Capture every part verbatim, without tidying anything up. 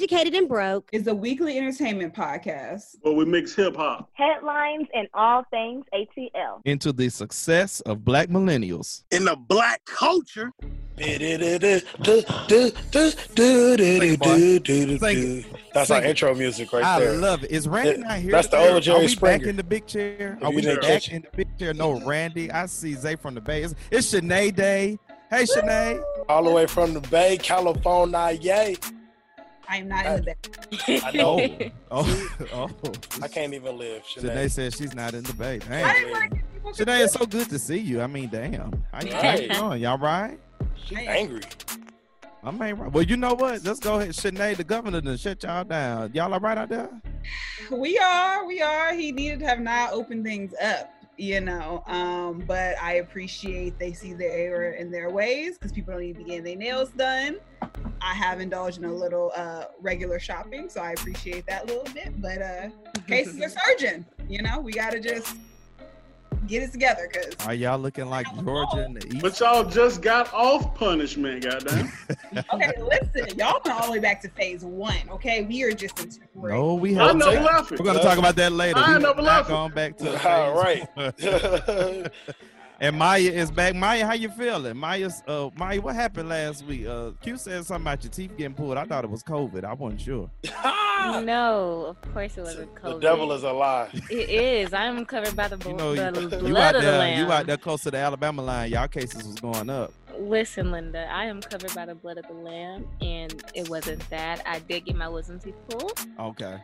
Educated and Broke is a weekly entertainment podcast where we mix hip-hop, headlines, and all things A T L into the success of Black millennials in the Black culture. That's our intro music right there. I love it. Is Randy not here? That's the old Jerry Springer. Are we back in the big chair? Are we back in the big chair? No, Randy. I see Zay from the Bay. It's, it's Shanae Day. Hey, Shanae. All the way from the Bay, California. Yay. I am not I, in the Bay. I know. oh, oh. I can't even live. Shanae, Shanae says she's not in the Bay. Damn. Shanae, it's so good to see you. I mean, damn. How you, how you doing? Y'all right? She's angry. I mean, well, you know what? Let's go ahead. Shanae, the governor, to shut y'all down. Y'all all right out there? We are. We are. He needed to have not opened things up, you know. Um, but I appreciate they see their error in their ways because people don't even be getting their nails done. I have indulged in a little uh, regular shopping, so I appreciate that little bit. But uh, cases are surging. You know, we got to just get it together, cause are y'all looking like Georgia in the East? But y'all just got off punishment, goddamn. Okay, listen, y'all went all the way back to phase one. Okay, we are just in temporary. No, we have. I never left it. We're gonna talk about that later. I never left it. Going back to all right. And Maya is back. Maya, how you feeling? Maya's, uh, Maya, what happened last week? Uh, Q said something about your teeth getting pulled. I thought it was COVID. I wasn't sure. No, of course it wasn't COVID. The devil is a lie. It is. I'm covered by the, you know, the you, blood you out of there, the Lamb. You out there close to the Alabama line. Y'all cases was going up. Listen, Linda, I am covered by the blood of the Lamb, and it wasn't that. I did get my wisdom teeth pulled. Okay.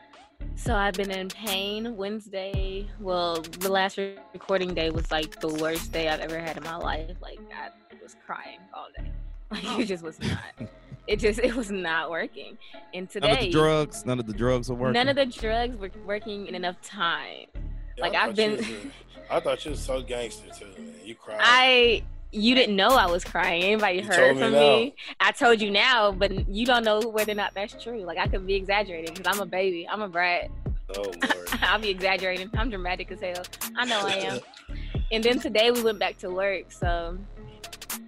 So I've been in pain. Wednesday, well, the last recording day was like the worst day I've ever had in my life. Like I was crying all day. Like it just was not. It just, it was not working. And today, none of the drugs, none of the drugs were working. None of the drugs were working in enough time. Yeah, like I've been. You, I thought you were so gangster too, man. You cried. I. You didn't know I was crying. Anybody you heard from me, me? I told you now, but you don't know whether or not that's true. Like I could be exaggerating because I'm a baby. I'm a brat. Oh Lord. I'll be exaggerating. I'm dramatic as hell. I know I am. And then today we went back to work, so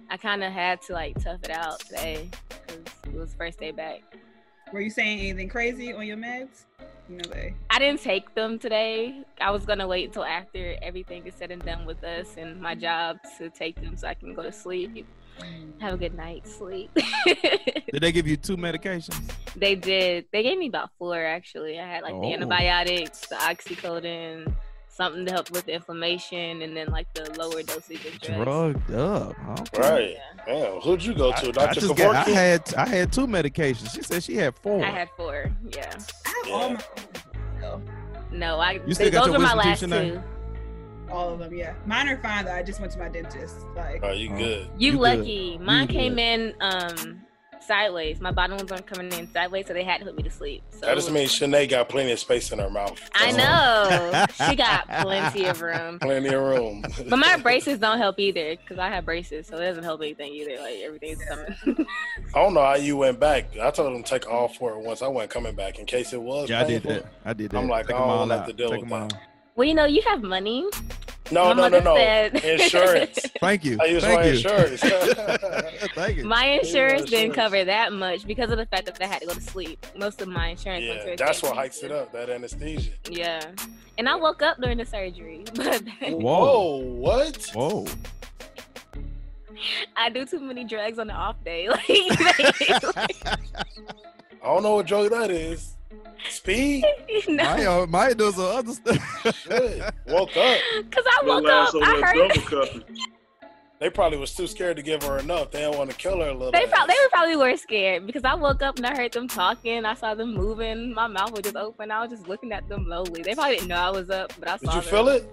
I kind of had to like tough it out today because it was first day back. Were you saying anything crazy on your meds? No way. I didn't take them today. I was gonna wait until after everything is said and done with us and my job to take them so I can go to sleep. Have a good night's sleep. Did they give you two medications? They did. They gave me about four actually. I had like oh. the antibiotics, the oxycodone, something to help with the inflammation, and then like the lower dosage of drugs. Drugged up. Okay. Right. Yeah. Damn. Who'd you go to? Doctor Kavorky? I had I had two medications. She said she had four. I had four. Yeah. I have yeah. all my. No. No, I. You still they, got those were my last two. All of them, yeah. Mine are fine though. I just went to my dentist. Like. Oh, you good? You, you lucky. Good. Mine you came good. in. um sideways. My bottom ones weren't coming in sideways, so they had to put me to sleep. So that just means Shanae got plenty of space in her mouth. I know. She got plenty of room. Plenty of room. But my braces don't help either because I have braces, so it doesn't help anything either. Like everything's coming. I don't know how you went back. I told them to take all four at once. I wasn't coming back in case it was. Yeah, painful. I did that. I did that. I'm like, take oh, I'll have to deal take with that. Well, you know, you have money. No, my no, no, no. Said, insurance. Thank you. I use Thank my you. insurance. Thank you. My insurance didn't insurance. cover that much because of the fact that I had to go to sleep. Most of my insurance yeah, went to that's what hikes it up, that anesthesia. Yeah. And I woke up during the surgery. But Whoa, what? Whoa. I do too many drugs on the off day. Like, like, I don't know what drug that is. Speed. No. Maya, Maya does some other stuff. Shit. Woke up. Cause I woke up. I heard. They probably was too scared to give her enough. They didn't want to kill her a little. They probably they probably were scared because I woke up and I heard them talking. I saw them moving. My mouth was just open. I was just looking at them lowly. They probably didn't know I was up, but I saw them. Did you feel it?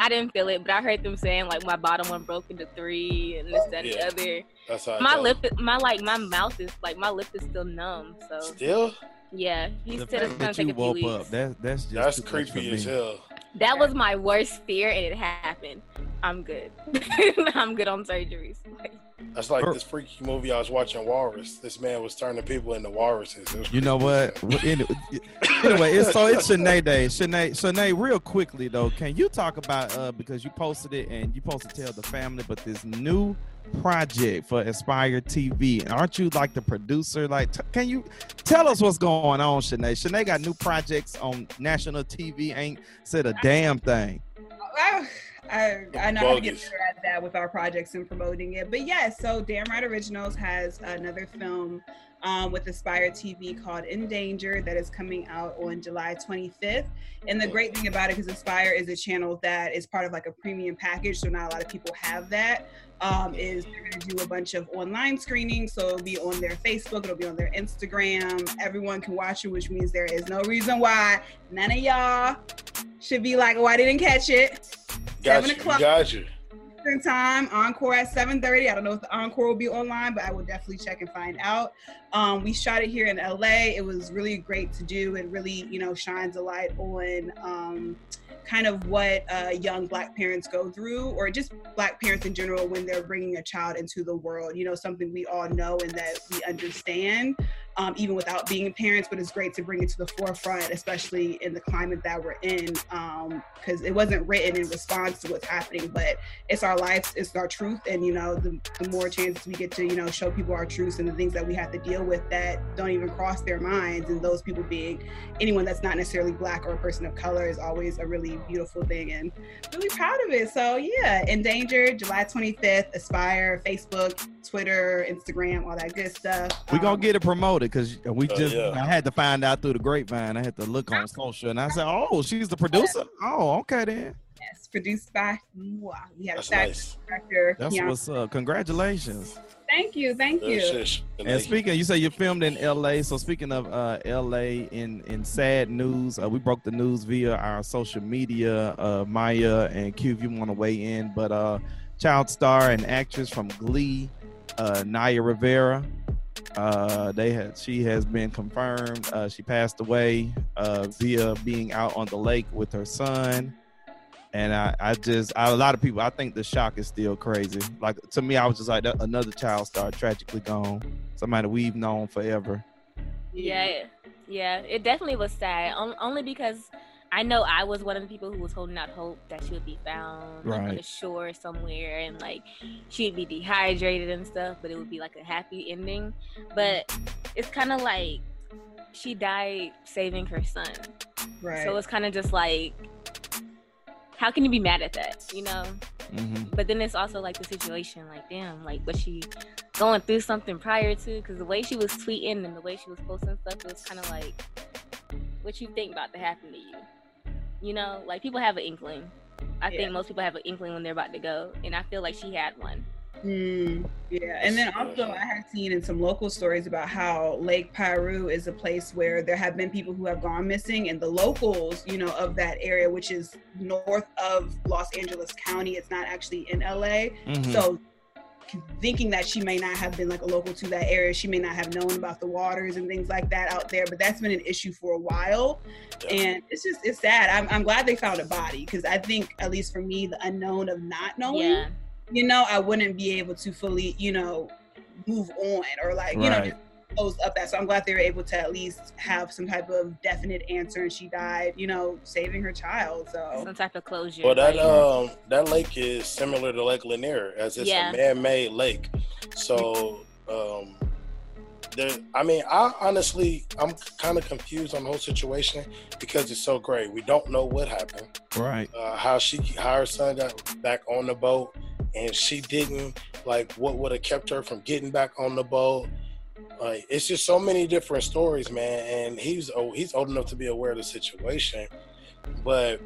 I didn't feel it, but I heard them saying like my bottom one broke into three and this that yeah. and the other. That's how my lip, my like my mouth is like my lip is still numb. So still. Yeah, he the still fact gonna that take you a woke few weeks. Up, that, that's just that's creepy as hell. That was my worst fear, and it happened. I'm good. I'm good on surgeries. That's like this freaky movie I was watching, Walrus. This man was turning people into walruses. You know what? Anyway, it's, so it's Shanae Day. Shanae, Shanae, real quickly, though, can you talk about, uh, because you posted it and you posted to tell the family, but this new project for Aspire T V, and aren't you like the producer? Like, t- can you tell us what's going on, Shanae? Shanae got new projects on national T V, ain't said a damn thing. I, I, I know how to get better at that with our projects and promoting it. But yes, yeah, so Damn Right Originals has another film um, with Aspire T V called In Danger that is coming out on July twenty-fifth. And the great thing about it, because Aspire is a channel that is part of like a premium package, so not a lot of people have that, um, is they're going to do a bunch of online screenings. So it'll be on their Facebook, it'll be on their Instagram. Everyone can watch it, which means there is no reason why none of y'all should be like, oh, I didn't catch it. Got you, got you. Eastern time, encore at seven thirty. I don't know if the encore will be online, but I will definitely check and find out. Um, we shot it here in L A. It was really great to do. It really, you know, shines a light on um, kind of what uh, young Black parents go through, or just Black parents in general when they're bringing a child into the world. You know, something we all know and that we understand, um, even without being parents, but it's great to bring it to the forefront, especially in the climate that we're in, because um, it wasn't written in response to what's happening, but it's our lives, it's our truth, and, you know, the, the more chances we get to, you know, show people our truths and the things that we have to deal with that don't even cross their minds, and those people being anyone that's not necessarily Black or a person of color, is always a really beautiful thing, and really proud of it. So yeah, In Danger, July twenty-fifth, Aspire, Facebook, Twitter, Instagram, all that good stuff. We're um, gonna get it promoted, because we just uh, yeah. I had to find out through the grapevine. I had to look on social and I said, oh, she's the producer. Oh, okay then. Yes, produced by moi. We had a nice director. That's Keon. What's up. Congratulations. Thank you, thank you. And speaking, you say you filmed in L A. So speaking of uh, L A, in, in sad news, uh, we broke the news via our social media. Uh, Maya and Q, if you want to weigh in, but uh, child star and actress from Glee, uh, Naya Rivera, uh, they had she has been confirmed. Uh, she passed away uh, via being out on the lake with her son. And I, I just, I, a lot of people, I think the shock is still crazy. Like, to me, I was just like, another child star tragically gone. Somebody we've known forever. Yeah, yeah, it definitely was sad. On, only because I know I was one of the people who was holding out hope that she would be found, like, right, on the shore somewhere, and like she'd be dehydrated and stuff, but it would be like a happy ending. But it's kind of like she died saving her son. Right. So it's kind of just like, how can you be mad at that, you know? Mm-hmm. But then it's also like the situation, like, damn, like, was she going through something prior to? Because the way she was tweeting and the way she was posting stuff, it was kind of like, what you think about to happen to you? You know, like, people have an inkling. I yeah. think most people have an inkling when they're about to go, and I feel like she had one. Mm, yeah, and then also I have seen in some local stories about how Lake Piru is a place where there have been people who have gone missing, and the locals, you know, of that area, which is north of Los Angeles County, it's not actually in L A. Mm-hmm. So thinking that she may not have been like a local to that area, she may not have known about the waters and things like that out there, but that's been an issue for a while. And it's just, it's sad. I'm, I'm glad they found a body, because I think, at least for me, the unknown of not knowing, yeah. you know, I wouldn't be able to fully, you know, move on, or like, you right. know, just close up that. So I'm glad they were able to at least have some type of definite answer, and she died, you know, saving her child. So some type of closure. Well, that um that lake is similar to Lake Lanier, as it's yeah. a man-made lake. So um there, I mean, I honestly, I'm kind of confused on the whole situation, because it's so gray. We don't know what happened. Right. Uh, how she, how her son got back on the boat, and she didn't, like, what would have kept her from getting back on the boat? Like, it's just so many different stories, man. And he's old, he's old enough to be aware of the situation, but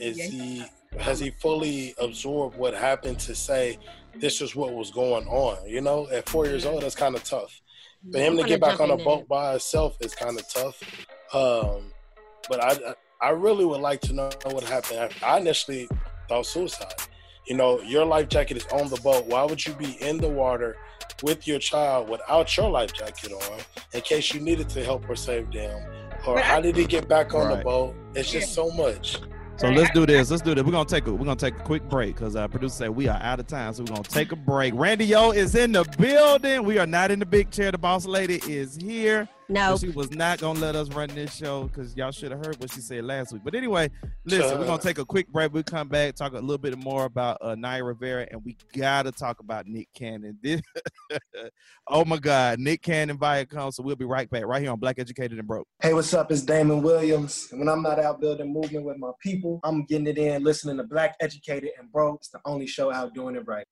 is he, has he fully absorbed what happened to say this is what was going on? You know, at four years old, that's kind of tough. For him to get back on a boat by himself is kind of tough. Um, but I, I really would like to know what happened after. I initially thought suicide. You know, your life jacket is on the boat. Why would you be in the water with your child without your life jacket on, in case you needed to help or save them? Or how did he get back on right. the boat? It's just so much. So let's do this. Let's do this. We're gonna take a we're gonna take a quick break because our producer said we are out of time. So we're gonna take a break. Randy O is in the building. We are not in the big chair. The boss lady is here. No, nope. She was not gonna let us run this show because y'all should have heard what she said last week. But anyway, listen, uh, we're gonna take a quick break. We'll come back, talk a little bit more about uh, Naya Rivera, and we gotta talk about Nick Cannon. This, oh my God, Nick Cannon Viacom. So we'll be right back, right here on Black Educated and Broke. Hey, what's up? It's Damon Williams. When I'm not out building movement with my people, I'm getting it in, listening to Black Educated and Broke. It's the only show out doing it right.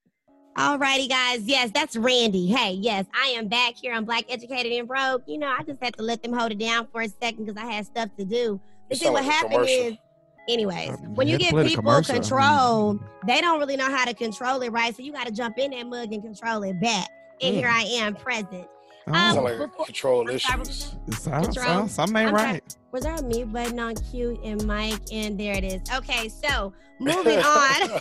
All righty, guys. Yes, that's Randy. Hey, yes, I am back here on Black Educated and Broke. You know, I just had to let them hold it down for a second because I had stuff to do. You see, what happened is, anyways, when you give people control, they don't really know how to control it, right? So you got to jump in that mug and control it back. And mm. here I am, present. Um, sound like before, control issues. Control. Something ain't right. Was there a mute button on Q and Mike? And there it is. Okay, so moving on.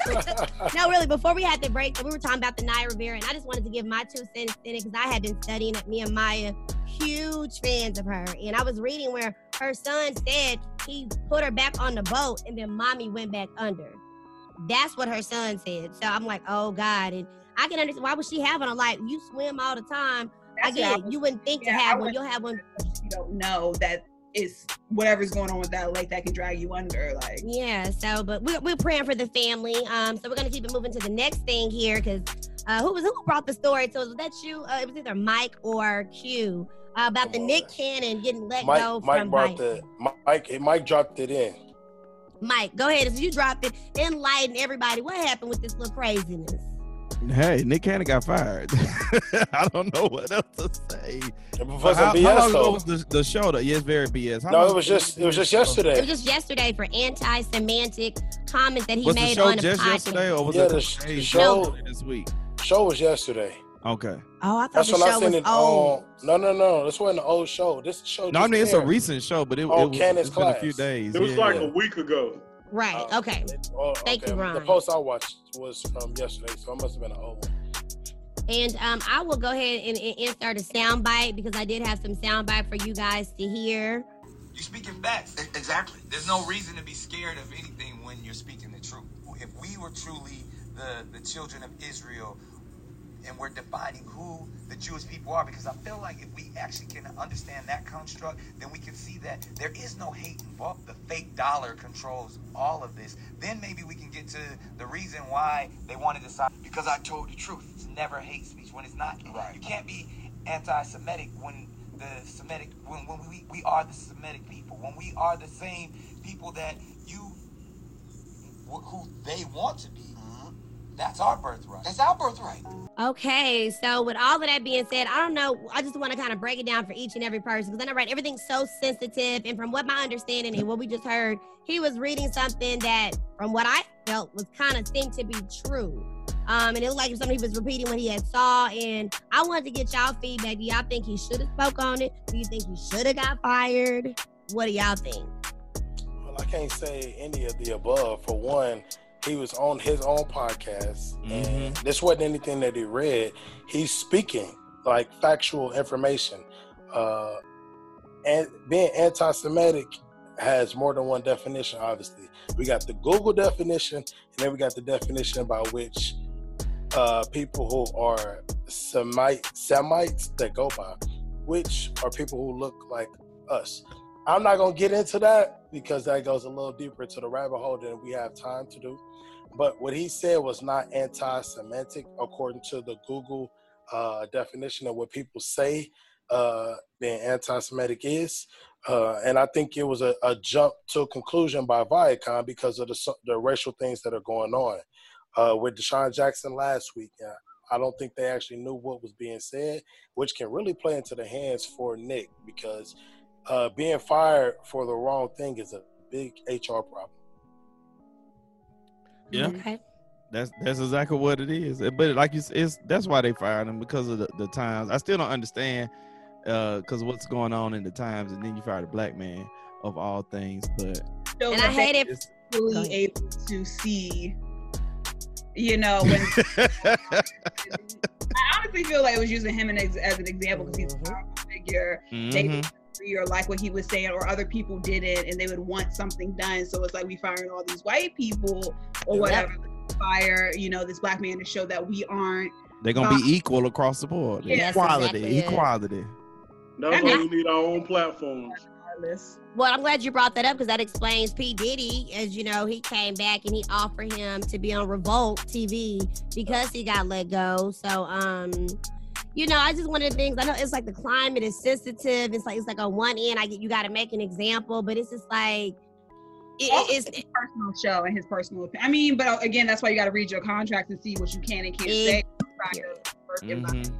No, really, before we had the break, we were talking about the Naya Rivera, and I just wanted to give my two cents in it because I had been studying it. Me and Maya, huge fans of her. And I was reading where her son said he put her back on the boat and then mommy went back under. That's what her son said. So I'm like, oh, God. And I can understand. Why would she have on a life? You swim all the time. That's Again, was, you wouldn't think yeah, to have I one. You'll have one. You don't know that it's whatever's going on with that lake that can drag you under. Like yeah. So, but we're we're praying for the family. Um. So we're gonna keep it moving to the next thing here, because uh, who was who brought the story? So was that you? Uh, it was either Mike or Q uh, about Come the on. Nick Cannon getting let Mike, go Mike from brought Mike. The, Mike. Mike dropped it in. Mike, go ahead. As you dropped it, enlighten everybody. What happened with this little craziness? Hey, Nick Cannon got fired. I don't know what else to say. For some how, B S, how long ago was the, the show? Yes, yeah, very B S. How no, it was just it was just yesterday. It was just yesterday for anti-Semitic comments that he was made the show on a podcast. Just yesterday, or was yeah, it the, the, the show this week? Show was yesterday. Okay. Oh, I thought that's the show I was it, old. Um, no, no, no. This wasn't an old show. This show. No, I mean aired. It's a recent show, but it, oh, it was Cannon's it's been class. A few days. It was yeah, like yeah. a week ago. Right. Um, okay. Oh, Thank okay. you, Ron. The post I watched was from yesterday, so it must have been an old one. And um, I will go ahead and, and insert a soundbite because I did have some soundbite for you guys to hear. You're speaking facts. Exactly. There's no reason to be scared of anything when you're speaking the truth. If we were truly the, the children of Israel, and we're defining who the Jewish people are, because I feel like if we actually can understand that construct, then we can see that there is no hate involved. The fake dollar controls all of this. Then maybe we can get to the reason why they want to decide, because I told the truth. It's never hate speech when it's not. Right. You can't be anti-Semitic when the Semitic, when, when we, we are the Semitic people, when we are the same people that you, who they want to be. That's our birthright. That's our birthright. Okay, so with all of that being said, I don't know. I just want to kind of break it down for each and every person, because I know, right, everything's so sensitive. And from what my understanding and what we just heard, he was reading something that, from what I felt, was kind of seemed to be true. Um, and it looked like it was something he was repeating what he had saw. And I wanted to get y'all feedback. Do y'all think he should have spoke on it? Do you think he should have got fired? What do y'all think? Well, I can't say any of the above. For one, he was on his own podcast, mm-hmm. and this wasn't anything that he read. He's speaking like factual information. Uh, and being anti-Semitic has more than one definition, obviously. We got the Google definition, and then we got the definition by which uh, people who are Semite, Semites that go by, which are people who look like us. I'm not going to get into that because that goes a little deeper to the rabbit hole than we have time to do. But what he said was not anti-Semitic, according to the Google uh, definition of what people say uh, being anti-Semitic is. Uh, and I think it was a, a jump to a conclusion by Viacom because of the, the racial things that are going on. Uh, with Deshaun Jackson last week, I don't think they actually knew what was being said, which can really play into the hands for Nick, because Uh, being fired for the wrong thing is a big H R problem. Yeah, okay. that's that's exactly what it is. But like you said, it's that's why they fired him, because of the, the times. I still don't understand because uh, what's going on in the times, and then you fire a black man of all things. But so and I hate it. Really able to see, you know, when I honestly feel like it was using him as, as an example because he's a powerful figure. Mm-hmm. They country or like what he was saying, or other people didn't and they would want something done. So it's like, we firing all these white people or whatever, yep. fire, you know, this black man to show that we aren't. They're going to be equal across the board. Yeah, equality, exactly equality. That's why we need our own platforms. Well, I'm glad you brought that up, because that explains P. Diddy. As you know, he came back and he offered him to be on Revolt T V because he got let go. So, um, you know, I just one of the things, I know it's like the climate is sensitive. It's like it's like on one end, I get you got to make an example, but it's just like it, oh, it's, it's his personal show and his personal opinion. I mean, but again, that's why you got to read your contract and see what you can and can't it, say. Mm-hmm.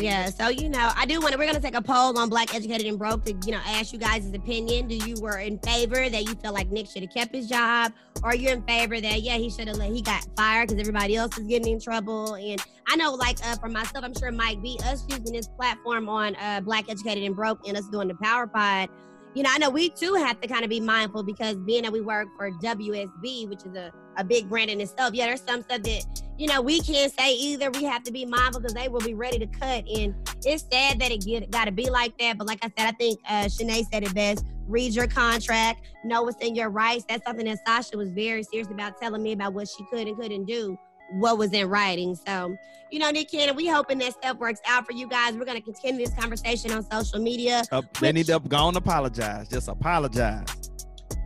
Yeah, so, you know, I do want to, we're going to take a poll on Black Educated and Broke to, you know, ask you guys' opinion. Do you were in favor that you feel like Nick should have kept his job, or you're in favor that, yeah, he should have let, he got fired because everybody else is getting in trouble? And I know, like, uh, for myself, I'm sure Mike B, us using this platform on uh, Black Educated and Broke and us doing the Power Pod, you know, I know we too have to kind of be mindful, because being that we work for W S B, which is a, a big brand in itself, yeah, there's some stuff that, you know, we can't say either. We have to be mindful because they will be ready to cut. And it's sad that it get, gotta be like that. But like I said, I think uh, Shanae said it best. Read your contract, know what's in your rights. That's something that Sasha was very serious about telling me about what she could and couldn't do, what was in writing. So, you know, Nick Cannon, we hoping that stuff works out for you guys. We're going to continue this conversation on social media. Uh, which, they need to go and apologize. Just apologize.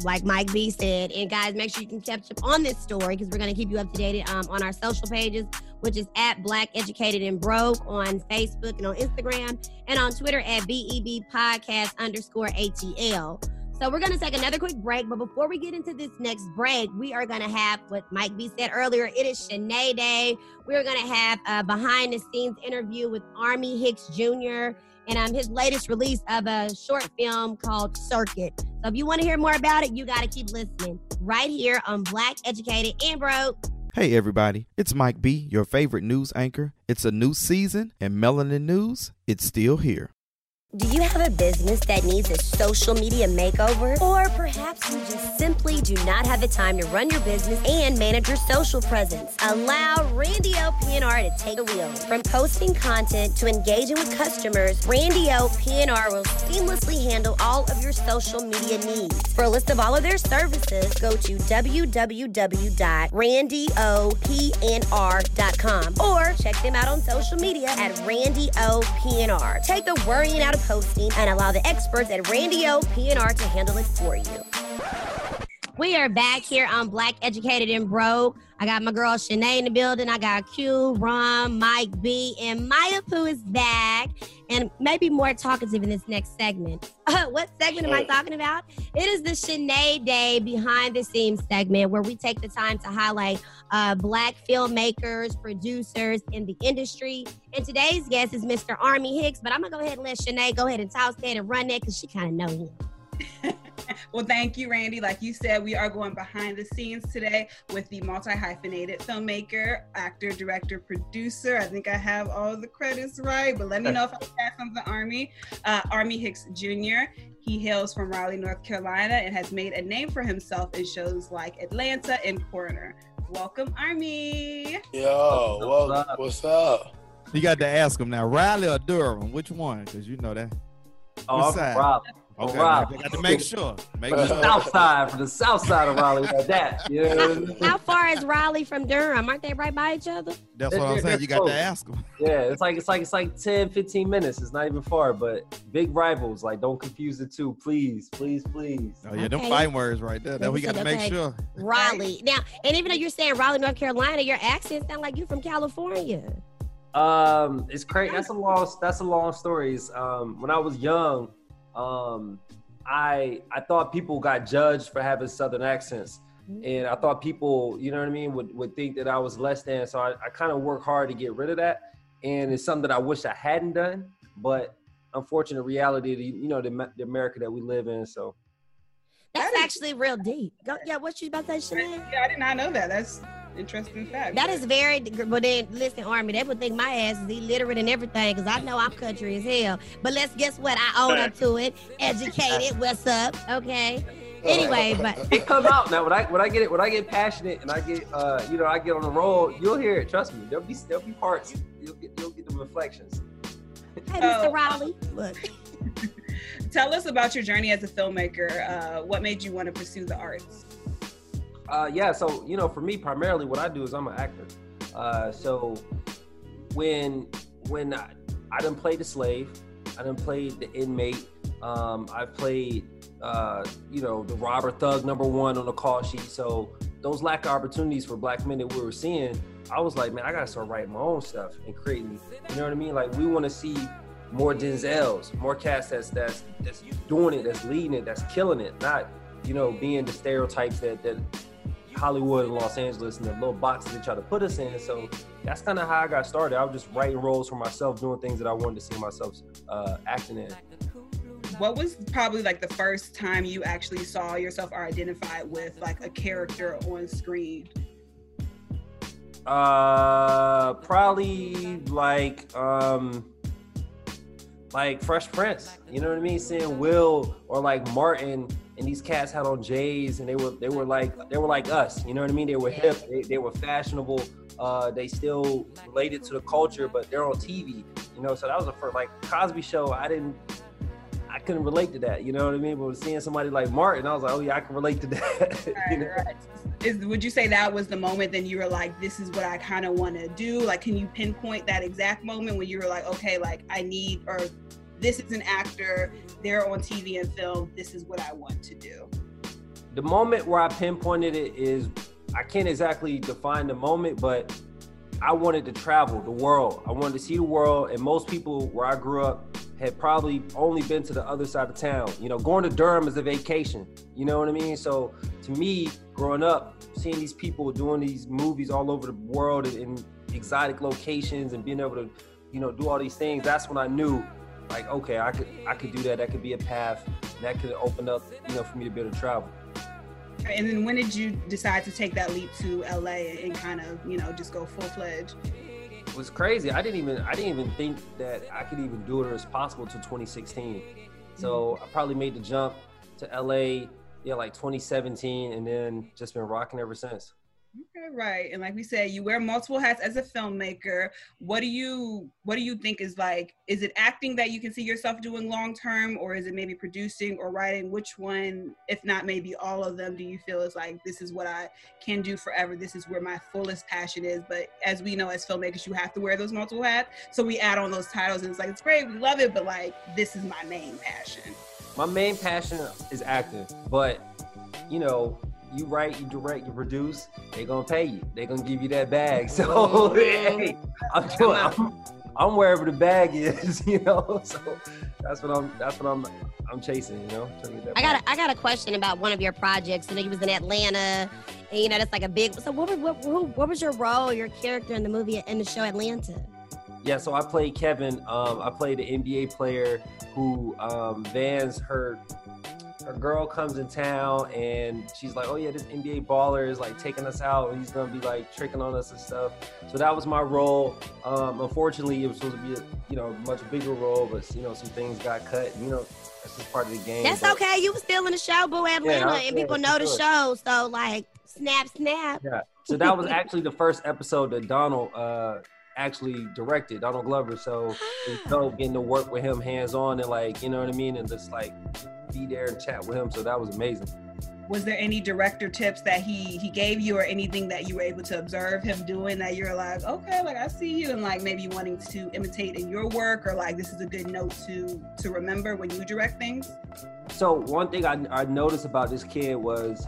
Like Mike B said. And guys, make sure you can catch up on this story, because we're going to keep you up to date um, on our social pages, which is at Black Educated and Broke on Facebook and on Instagram, and on Twitter at B E B Podcast underscore A T L. So we're going to take another quick break, but before we get into this next break, we are going to have what Mike B said earlier. It is Shanae Day. We're going to have a behind-the-scenes interview with Armie Hicks Junior and um, his latest release of a short film called Circuit. So if you want to hear more about it, you got to keep listening right here on Black Educated and Broke. Hey, everybody. It's Mike B, your favorite news anchor. It's a new season, and Melanin News, it's still here. Do you have a business that needs a social media makeover? Or perhaps you just simply do not have the time to run your business and manage your social presence? Allow Randy O P N R to take the wheel. From posting content to engaging with customers, Randy O P N R will seamlessly handle all of your social media needs. For a list of all of their services, go to w w w dot randy o p n r dot com or check them out on social media at Randy O P N R. Take the worrying out of posting and allow the experts at Randy O P N R to handle it for you. We are back here on Black Educated and Broke. I got my girl Shanae in the building. I got Q, Ron, Mike B, and Maya Poo is back, and maybe more talkative in this next segment. Uh, what segment am I talking about? It is the Shanae Day behind the scenes segment, where we take the time to highlight uh, Black filmmakers, producers in the industry. And today's guest is Mister Armie Hicks, but I'm going to go ahead and let Shanae go ahead and toss that and run that, because she kind of knows him. Well, thank you, Randy. Like you said, we are going behind the scenes today with the multi-hyphenated filmmaker, actor, director, producer. I think I have all the credits right, but let me know if I pass on the Armie. Uh, Armie Hicks Junior He hails from Raleigh, North Carolina, and has made a name for himself in shows like Atlanta and Corner. Welcome, Armie. Yo, what's well, up? What's up? You got to ask him now, Raleigh or Durham? Which one? Because you know that. Oh, Raleigh. Okay, right. I got to make sure. Make sure. South side, from the south side of Raleigh, like that. You know how, how far is Raleigh from Durham? Aren't they right by each other? That's what I'm saying. You got to ask them. Yeah, it's like it's like it's like ten, fifteen minutes. It's not even far, but big rivals. Like, don't confuse the two, please, please, please. Oh yeah, okay. Them fine words right there. That we got to make okay. sure. Raleigh now, and even though you're saying Raleigh, North Carolina, your accent sounds like you're from California. Um, it's crazy. That's a long. That's a long story. Um, when I was young. Um, I I thought people got judged for having Southern accents, and I thought people, you know what I mean, would, would think that I was less than. So I, I kind of worked hard to get rid of that, and it's something that I wish I hadn't done. But unfortunate reality, the, you know, the, the America that we live in. So that's actually real deep. Go, yeah, what you about to say, Shanae? Yeah, I did not know that. That's interesting fact. That is very, but then listen, Armie, they would think my ass is illiterate and everything, because I know I'm country as hell. But let's guess what? I own up to it. Educated. What's up? Okay. Anyway, but it come out now. When I when I get it, when I get passionate and I get uh, you know, I get on the roll, you'll hear it. Trust me. There'll be there'll be parts. You'll get you'll get the reflections. Hey, Mister Raleigh, look. Tell us about your journey as a filmmaker. Uh, what made you want to pursue the arts? Uh, yeah, so, you know, for me, primarily what I do is I'm an actor. Uh, so when when I, I done played the slave, I done played the inmate, um, I played, uh, you know, the robber thug number one on the call sheet. So those lack of opportunities for black men that we were seeing, I was like, man, I gotta start writing my own stuff and creating, you know what I mean? Like, we wanna see more Denzels, more cats that's, that's, that's doing it, that's leading it, that's killing it, not, you know, being the stereotypes that, that Hollywood and Los Angeles and the little boxes they try to put us in. So that's kind of how I got started. I was just writing roles for myself, doing things that I wanted to see myself uh, acting in. What was probably like the first time you actually saw yourself or identified with like a character on screen? Uh, probably like, um, like Fresh Prince, you know what I mean? Seeing Will or like Martin, and these cats had on J's, and they were they were like they were like us, you know what I mean? They were hip, they, they were fashionable, uh, they still related to the culture, but they're on T V, you know. So that was the first, like Cosby Show. I didn't, I couldn't relate to that, you know what I mean? But seeing somebody like Martin, I was like, oh yeah, I can relate to that. Right, you know? Right. Is, would you say that was the moment then you were like, this is what I kind of want to do? Like, can you pinpoint that exact moment when you were like, okay, like I need, or this is an actor, they're on T V and film, this is what I want to do? The moment where I pinpointed it is, I can't exactly define the moment, but I wanted to travel the world. I wanted to see the world, and most people where I grew up had probably only been to the other side of town. You know, going to Durham is a vacation, you know what I mean? So to me, growing up, seeing these people doing these movies all over the world in, in exotic locations and being able to, you know, do all these things, that's when I knew, like, okay, I could I could do that. That could be a path, and that could open up, you know, for me to be able to travel. And then when did you decide to take that leap to L A and kind of, you know, just go full-fledged? It was crazy. I didn't even I didn't even think that I could even do it or it's possible until twenty sixteen. So I probably made the jump to L A, yeah, like twenty seventeen, and then just been rocking ever since. Okay, right. And like we said, you wear multiple hats as a filmmaker. What do you what do you think is like, is it acting that you can see yourself doing long term, or is it maybe producing or writing? Which one, if not maybe all of them, do you feel is like, this is what I can do forever, this is where my fullest passion is? But as we know, as filmmakers, you have to wear those multiple hats. So we add on those titles and it's like, it's great, we love it, but like, this is my main passion. My main passion is acting, but you know, you write, you direct, you produce, they're gonna pay you. They're gonna give you that bag. So, hey, I'm, doing, I'm, I'm wherever the bag is, you know? So that's what I'm, that's what I'm, I'm chasing, you know? I got, a, I got a question about one of your projects. You know, you was in Atlanta, and you know, that's like a big, so what, what, what, what was your role, your character in the movie, in the show Atlanta? Yeah, so I played Kevin. Um, I played an N B A player who um, Vans her her girl comes in town, and she's like, oh yeah, this N B A baller is like taking us out, and he's gonna be like tricking on us and stuff. So that was my role. Um, unfortunately, it was supposed to be a, you know, much bigger role, but you know, some things got cut. You know, that's just part of the game. That's but, okay. You were still in the show, boo, Atlanta, yeah, and people know the show. So like, snap, snap. Yeah. So that was actually the first episode that Donald. Uh, actually directed, Donald Glover, so it's dope getting to work with him hands-on and like, you know what I mean, and just like be there and chat with him, so that was amazing. Was there any director tips that he he gave you, or anything that you were able to observe him doing that you're like, okay, like I see you, and like maybe wanting to imitate in your work, or like this is a good note to to remember when you direct things? So one thing I, I noticed about this kid was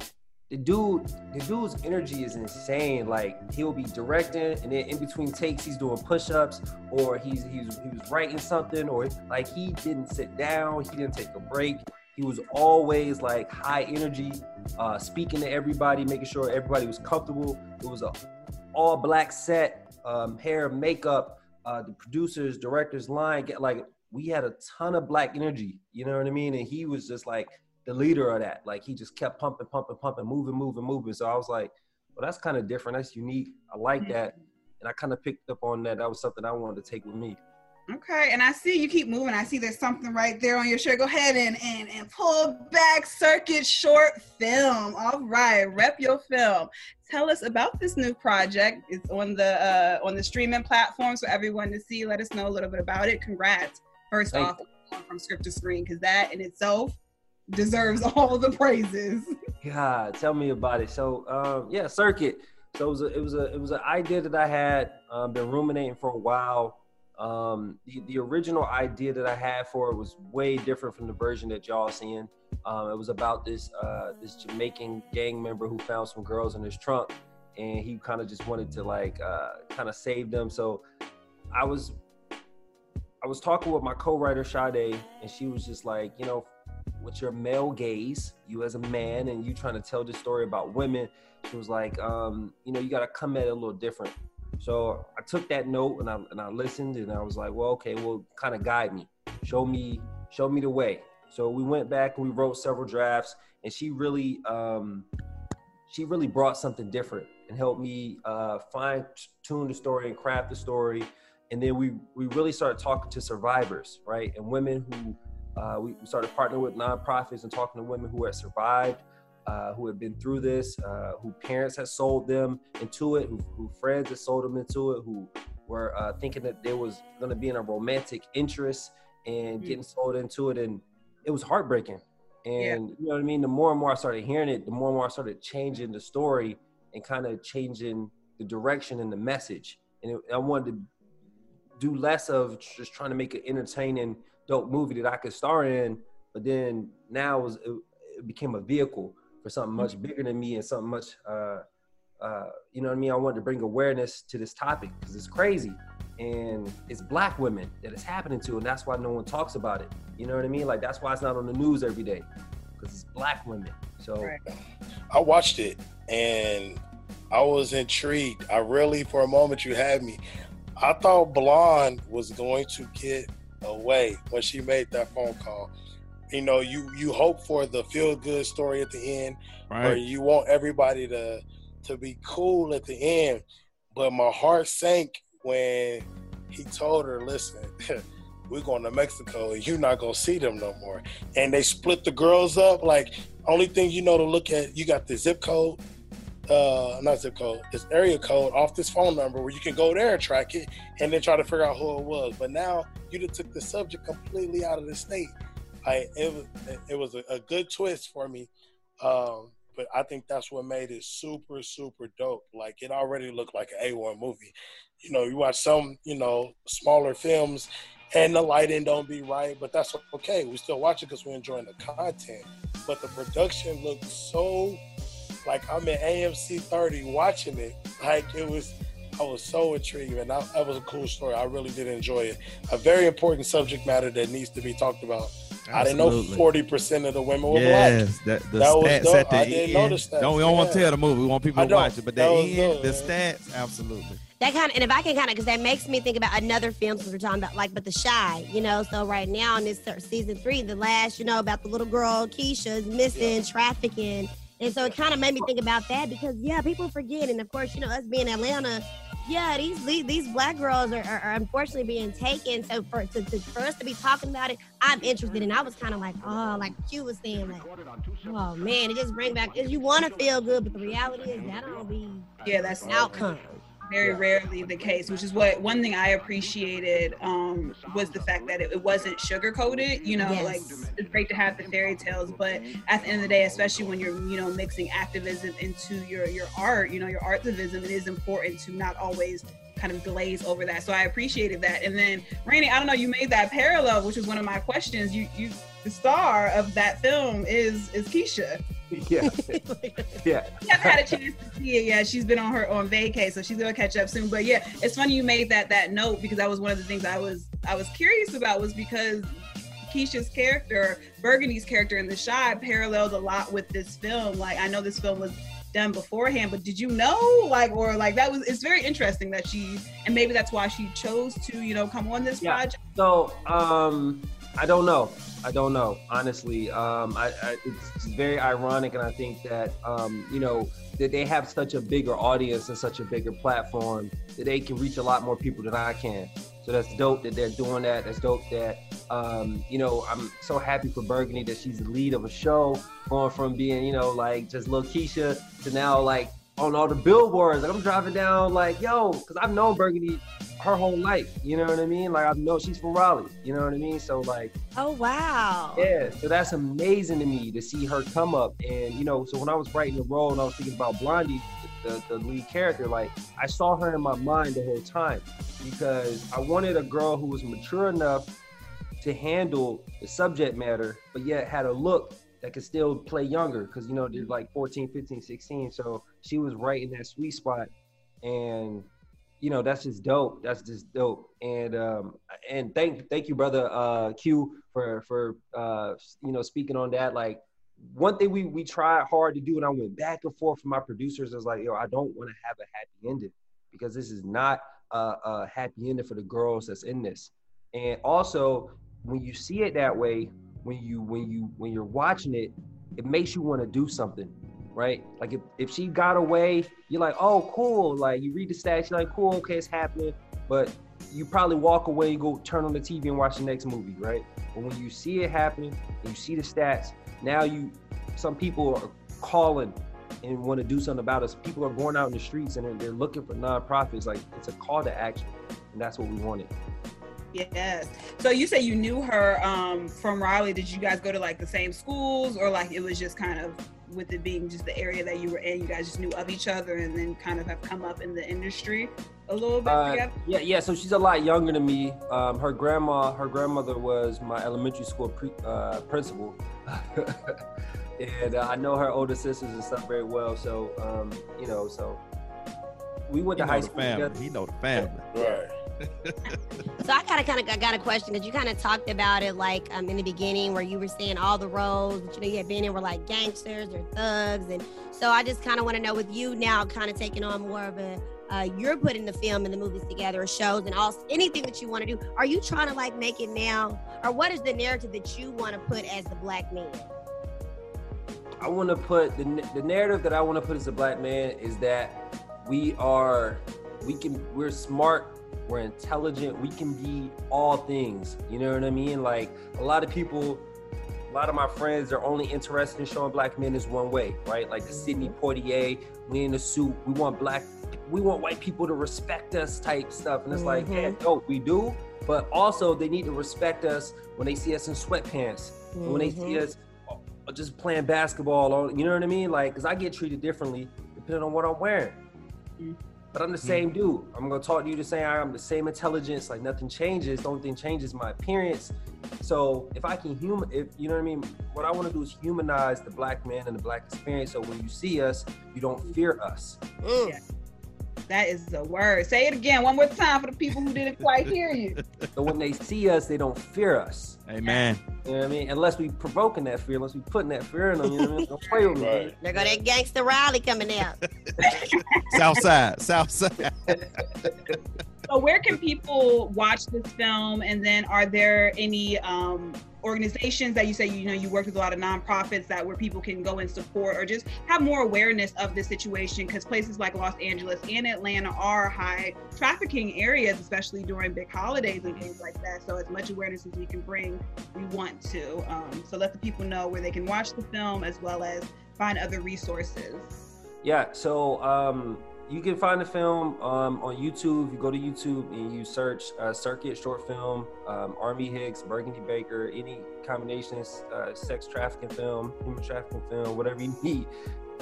The dude, the dude's energy is insane. Like, he'll be directing, and then in between takes, he's doing push-ups, or he's, he's he was writing something, or like he didn't sit down, he didn't take a break. He was always like high energy, uh, speaking to everybody, making sure everybody was comfortable. It was a all black set, um, hair, makeup, uh, the producers, directors, line, get like, we had a ton of black energy, you know what I mean? And he was just like the leader of that. Like, he just kept pumping, pumping, pumping, moving, moving, moving. So I was like, well, that's kind of different. That's unique. I like that. And I kind of picked up on that. That was something I wanted to take with me. Okay, and I see you keep moving. I see there's something right there on your shirt. Go ahead and, and, and pull back. Circuit short film. All right, rep your film. Tell us about this new project. It's on the, uh, on the streaming platforms for everyone to see. Let us know a little bit about it. Congrats, first off. on from script to screen, because that in itself deserves all the praises. God, tell me about it. So um, yeah, Circuit. So it was a, it was a, it was an idea that I had um, been ruminating for a while. Um, the, the original idea that I had for it was way different from the version that y'all seeing. Um, it was about this uh, this Jamaican gang member who found some girls in his trunk, and he kind of just wanted to like uh, kind of save them. So I was I was talking with my co-writer Sade, and she was just like, you know, with your male gaze, you as a man, and you trying to tell this story about women, she was like, um, you know, you got to come at it a little different. So I took that note and I, and I listened, and I was like, well, okay, well, kind of guide me, show me, show me the way. So we went back and we wrote several drafts, and she really, um, she really brought something different and helped me uh, fine tune the story and craft the story. And then we, we really started talking to survivors, right? And women who, uh, we started partnering with nonprofits and talking to women who had survived, Uh, who had been through this, uh, who parents had sold them into it, who, who friends had sold them into it, who were uh, thinking that there was going to be in a romantic interest and getting sold into it. And it was heartbreaking. And yeah. you know what I mean? The more and more I started hearing it, the more and more I started changing the story and kind of changing the direction and the message. And it, I wanted to do less of just trying to make an entertaining, dope movie that I could star in. But then now it, was, it, it became a vehicle for something much bigger than me and something much, uh, uh, you know what I mean? I wanted to bring awareness to this topic because it's crazy. And it's black women that it's happening to, and that's why no one talks about it. You know what I mean? Like, that's why it's not on the news every day, because it's black women. So right. I watched it and I was intrigued. I really, for a moment you had me. I thought Blonde was going to get away when she made that phone call. You know, you, you hope for the feel-good story at the end, right, where you want everybody to to be cool at the end. But my heart sank when he told her, listen, we're going to Mexico and you're not going to see them no more. And they split the girls up. Like, only thing you know to look at, you got the zip code, uh, not zip code, this area code off this phone number where you can go there and track it and then try to figure out who it was. But now you done took the subject completely out of the state. I, it was, it was a, a good twist for me, um, but I think that's what made it super, super dope. Like, it already looked like an A one movie. You know, you watch some, you know, smaller films and the lighting don't be right, but that's okay. We still watch it because we're enjoying the content. But the production looked so, like, I'm in A M C thirty watching it. Like, it was, I was so intrigued, and I, that was a cool story. I really did enjoy it. A very important subject matter that needs to be talked about. Absolutely. I didn't know forty percent of the women were yes, black. Yes, the that stats was at the I didn't know the stats. Don't we don't yeah. want to tell the movie. We want people to watch it, but that end, dope, the stats, absolutely. That kind of, and if I can kind of, because that makes me think about another film since we're talking about, like, but The Shy, you know. So right now in this season three, the last, you know, about the little girl Keisha is missing, yeah. trafficking, and so it kind of made me think about that because yeah, people forget, and of course, you know, us being Atlanta. Yeah, these these black girls are, are, are unfortunately being taken. So for to, to, for us to be talking about it, I'm interested. And I was kind of like, oh, like Q was saying, like, oh man, it just brings back. You want to feel good, but the reality is that don't be yeah, that's an outcome. Very rarely the case, which is what one thing I appreciated um, was the fact that it, it wasn't sugar coated. You know, yes. like it's great to have the fairy tales, but at the end of the day, especially when you're you know mixing activism into your your art, you know, your artivism, it is important to not always kind of glaze over that. So I appreciated that. And then Rainey, I don't know, you made that parallel, which was one of my questions. You you the star of that film is is Keisha. Yeah, yeah. She hasn't had a chance to see it yet. She's been on her on vacay, so she's gonna catch up soon. But yeah, it's funny you made that that note because that was one of the things I was I was curious about was because Keisha's character, Burgundy's character in The Shy, paralleled a lot with this film. Like, I know this film was done beforehand, but did you know, like, or like that was, it's very interesting that she, and maybe that's why she chose to, you know, come on this yeah. project. So, um, I don't know. I don't know, honestly. Um, I, I, it's very ironic, and I think that, um, you know, that they have such a bigger audience and such a bigger platform that they can reach a lot more people than I can. So that's dope that they're doing that. That's dope that, um, you know, I'm so happy for Burgundy that she's the lead of a show, going from being, you know, like just little Keisha to now like on all the billboards. Like I'm driving down like, yo, because I've known Burgundy her whole life. You know what I mean? Like I know she's from Raleigh. You know what I mean? So like. Oh, wow. Yeah. So that's amazing to me to see her come up. And, you know, so when I was writing the role and I was thinking about Blondie, the, the lead character, like I saw her in my mind the whole time because I wanted a girl who was mature enough to handle the subject matter, but yet had a look that could still play younger because, you know, they're like fourteen, fifteen, sixteen. So she was right in that sweet spot. And, you know, that's just dope. That's just dope. And um, and thank thank you, brother uh, Q, for, for uh, you know, speaking on that. Like, one thing we, we tried hard to do, and I went back and forth with my producers, I was like, yo, I don't want to have a happy ending because this is not a, a happy ending for the girls that's in this. And also, when you see it that way, when you when you when you're watching it, it makes you want to do something, right? Like if, if she got away, you're like, oh cool. Like you read the stats, you're like, cool, okay, it's happening. But you probably walk away, you go turn on the T V and watch the next movie, right? But when you see it happening, and you see the stats, now you some people are calling and want to do something about us. People are going out in the streets and they're, they're looking for nonprofits. Like it's a call to action, and that's what we wanted. Yes. So you say you knew her um, from Raleigh. Did you guys go to like the same schools, or like it was just kind of with it being just the area that you were in, you guys just knew of each other and then kind of have come up in the industry a little bit uh, together? Yeah, yeah. So she's a lot younger than me. Um, her grandma, her grandmother was my elementary school pre uh, principal. And uh, I know her older sisters and stuff very well. So, um, you know, so we went to high school together. He know the family. Right. So I kind of kind of got a question because you kind of talked about it like um, in the beginning where you were saying all the roles that you know you had been in were like gangsters or thugs, and so I just kind of want to know with you now kind of taking on more of a uh, you're putting the film and the movies together or shows and all anything that you want to do. Are you trying to like make it now, or what is the narrative that you want to put as the black man? I want to put the, the narrative that I want to put as a black man is that we are we can we're smart. We're intelligent, we can be all things, you know what I mean? Like a lot of people, a lot of my friends are only interested in showing black men is one way, right? Like the Sidney Poitier, we in a suit, we want black, we want white people to respect us type stuff. And it's mm-hmm. like, yeah, no, we do, but also they need to respect us when they see us in sweatpants, mm-hmm. when they see us just playing basketball, or, you know what I mean? Like, cause I get treated differently depending on what I'm wearing. Mm-hmm. But I'm the same dude. I'm gonna talk to you the same. I'm the same intelligence. Like nothing changes. The only thing changes my appearance. So if I can human, if you know what I mean, what I want to do is humanize the black man and the black experience. So when you see us, you don't fear us. Mm. Yeah. That is the word. Say it again one more time for the people who didn't quite hear you. So when they see us, they don't fear us. Amen. You know what I mean? Unless we provoking that fear, unless we putting that fear in them, you know what I mean? Don't play with me. They're going to gangster Riley coming out. Southside, Southside. So where can people watch this film? And then are there any um, organizations that you say, you know, you work with a lot of nonprofits that where people can go and support or just have more awareness of this situation? Because places like Los Angeles and Atlanta are high trafficking areas, especially during big holidays and things like that. So as much awareness as we can bring, we want to. Um, so let the people know where they can watch the film as well as find other resources. Yeah, so um, you can find the film um, on YouTube. You go to YouTube and you search uh, Circuit Short Film, um, Armie Hicks, Burgundy Baker, any combinations, uh, sex trafficking film, human trafficking film, whatever you need.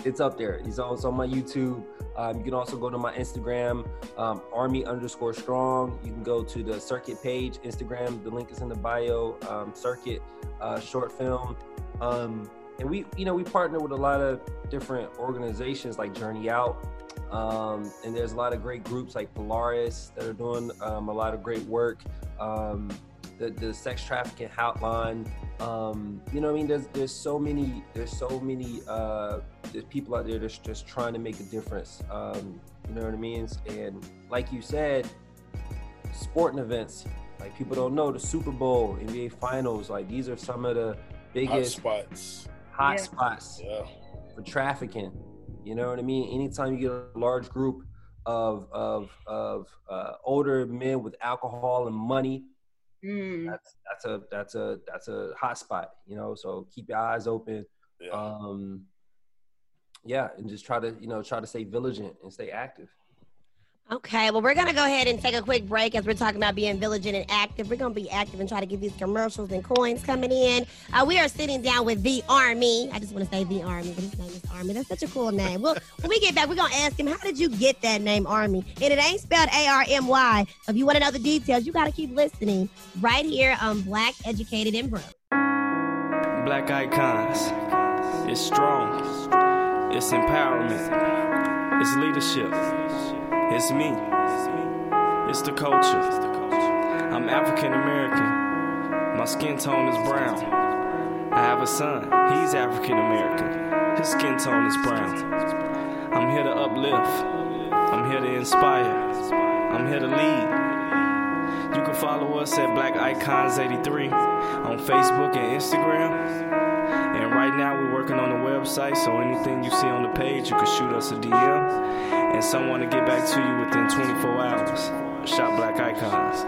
It's up there. It's also on my YouTube. Um, you can also go to my Instagram, um, Army underscore strong. You can go to the Circuit page, Instagram. The link is in the bio, um, Circuit uh, Short Film. Um, and we, you know, we partner with a lot of different organizations like Journey Out. Um, and there's a lot of great groups like Polaris that are doing um, a lot of great work. Um, the, the sex trafficking hotline, um, you know what I mean? There's, there's so many, there's so many uh, there's people out there that's just trying to make a difference. Um, you know what I mean? And like you said, sporting events, like people don't know the Super Bowl, N B A Finals, like these are some of the biggest hot spots, hot yeah. spots yeah. for trafficking. You know what I mean? Anytime you get a large group of of of uh, older men with alcohol and money, mm. that's that's a that's a that's a hot spot. You know, so keep your eyes open. Yeah. Um, yeah, and just try to, you know, try to stay vigilant and stay active. Okay, well, we're going to go ahead and take a quick break as we're talking about being vigilant and active. We're going to be active and try to get these commercials and coins coming in. Uh, we are sitting down with The Army. I just want to say The Army, but his name is Army. That's such a cool name. Well, when we get back, we're going to ask him, how did you get that name, Army? And it ain't spelled A R M Y. If you want to know the details, you got to keep listening right here on Black, Educated, and Broke. Black icons. It's strong. It's empowerment. It's leadership. It's me. It's the culture. I'm African American. My skin tone is brown. I have a son. He's African American. His skin tone is brown. I'm here to uplift. I'm here to inspire. I'm here to lead. You can follow us at Black Icons eighty-three on Facebook and Instagram. And right now we're working on the website, so anything you see on the page, you can shoot us a D M, and someone will get back to you within twenty-four hours. Shop Black Icons.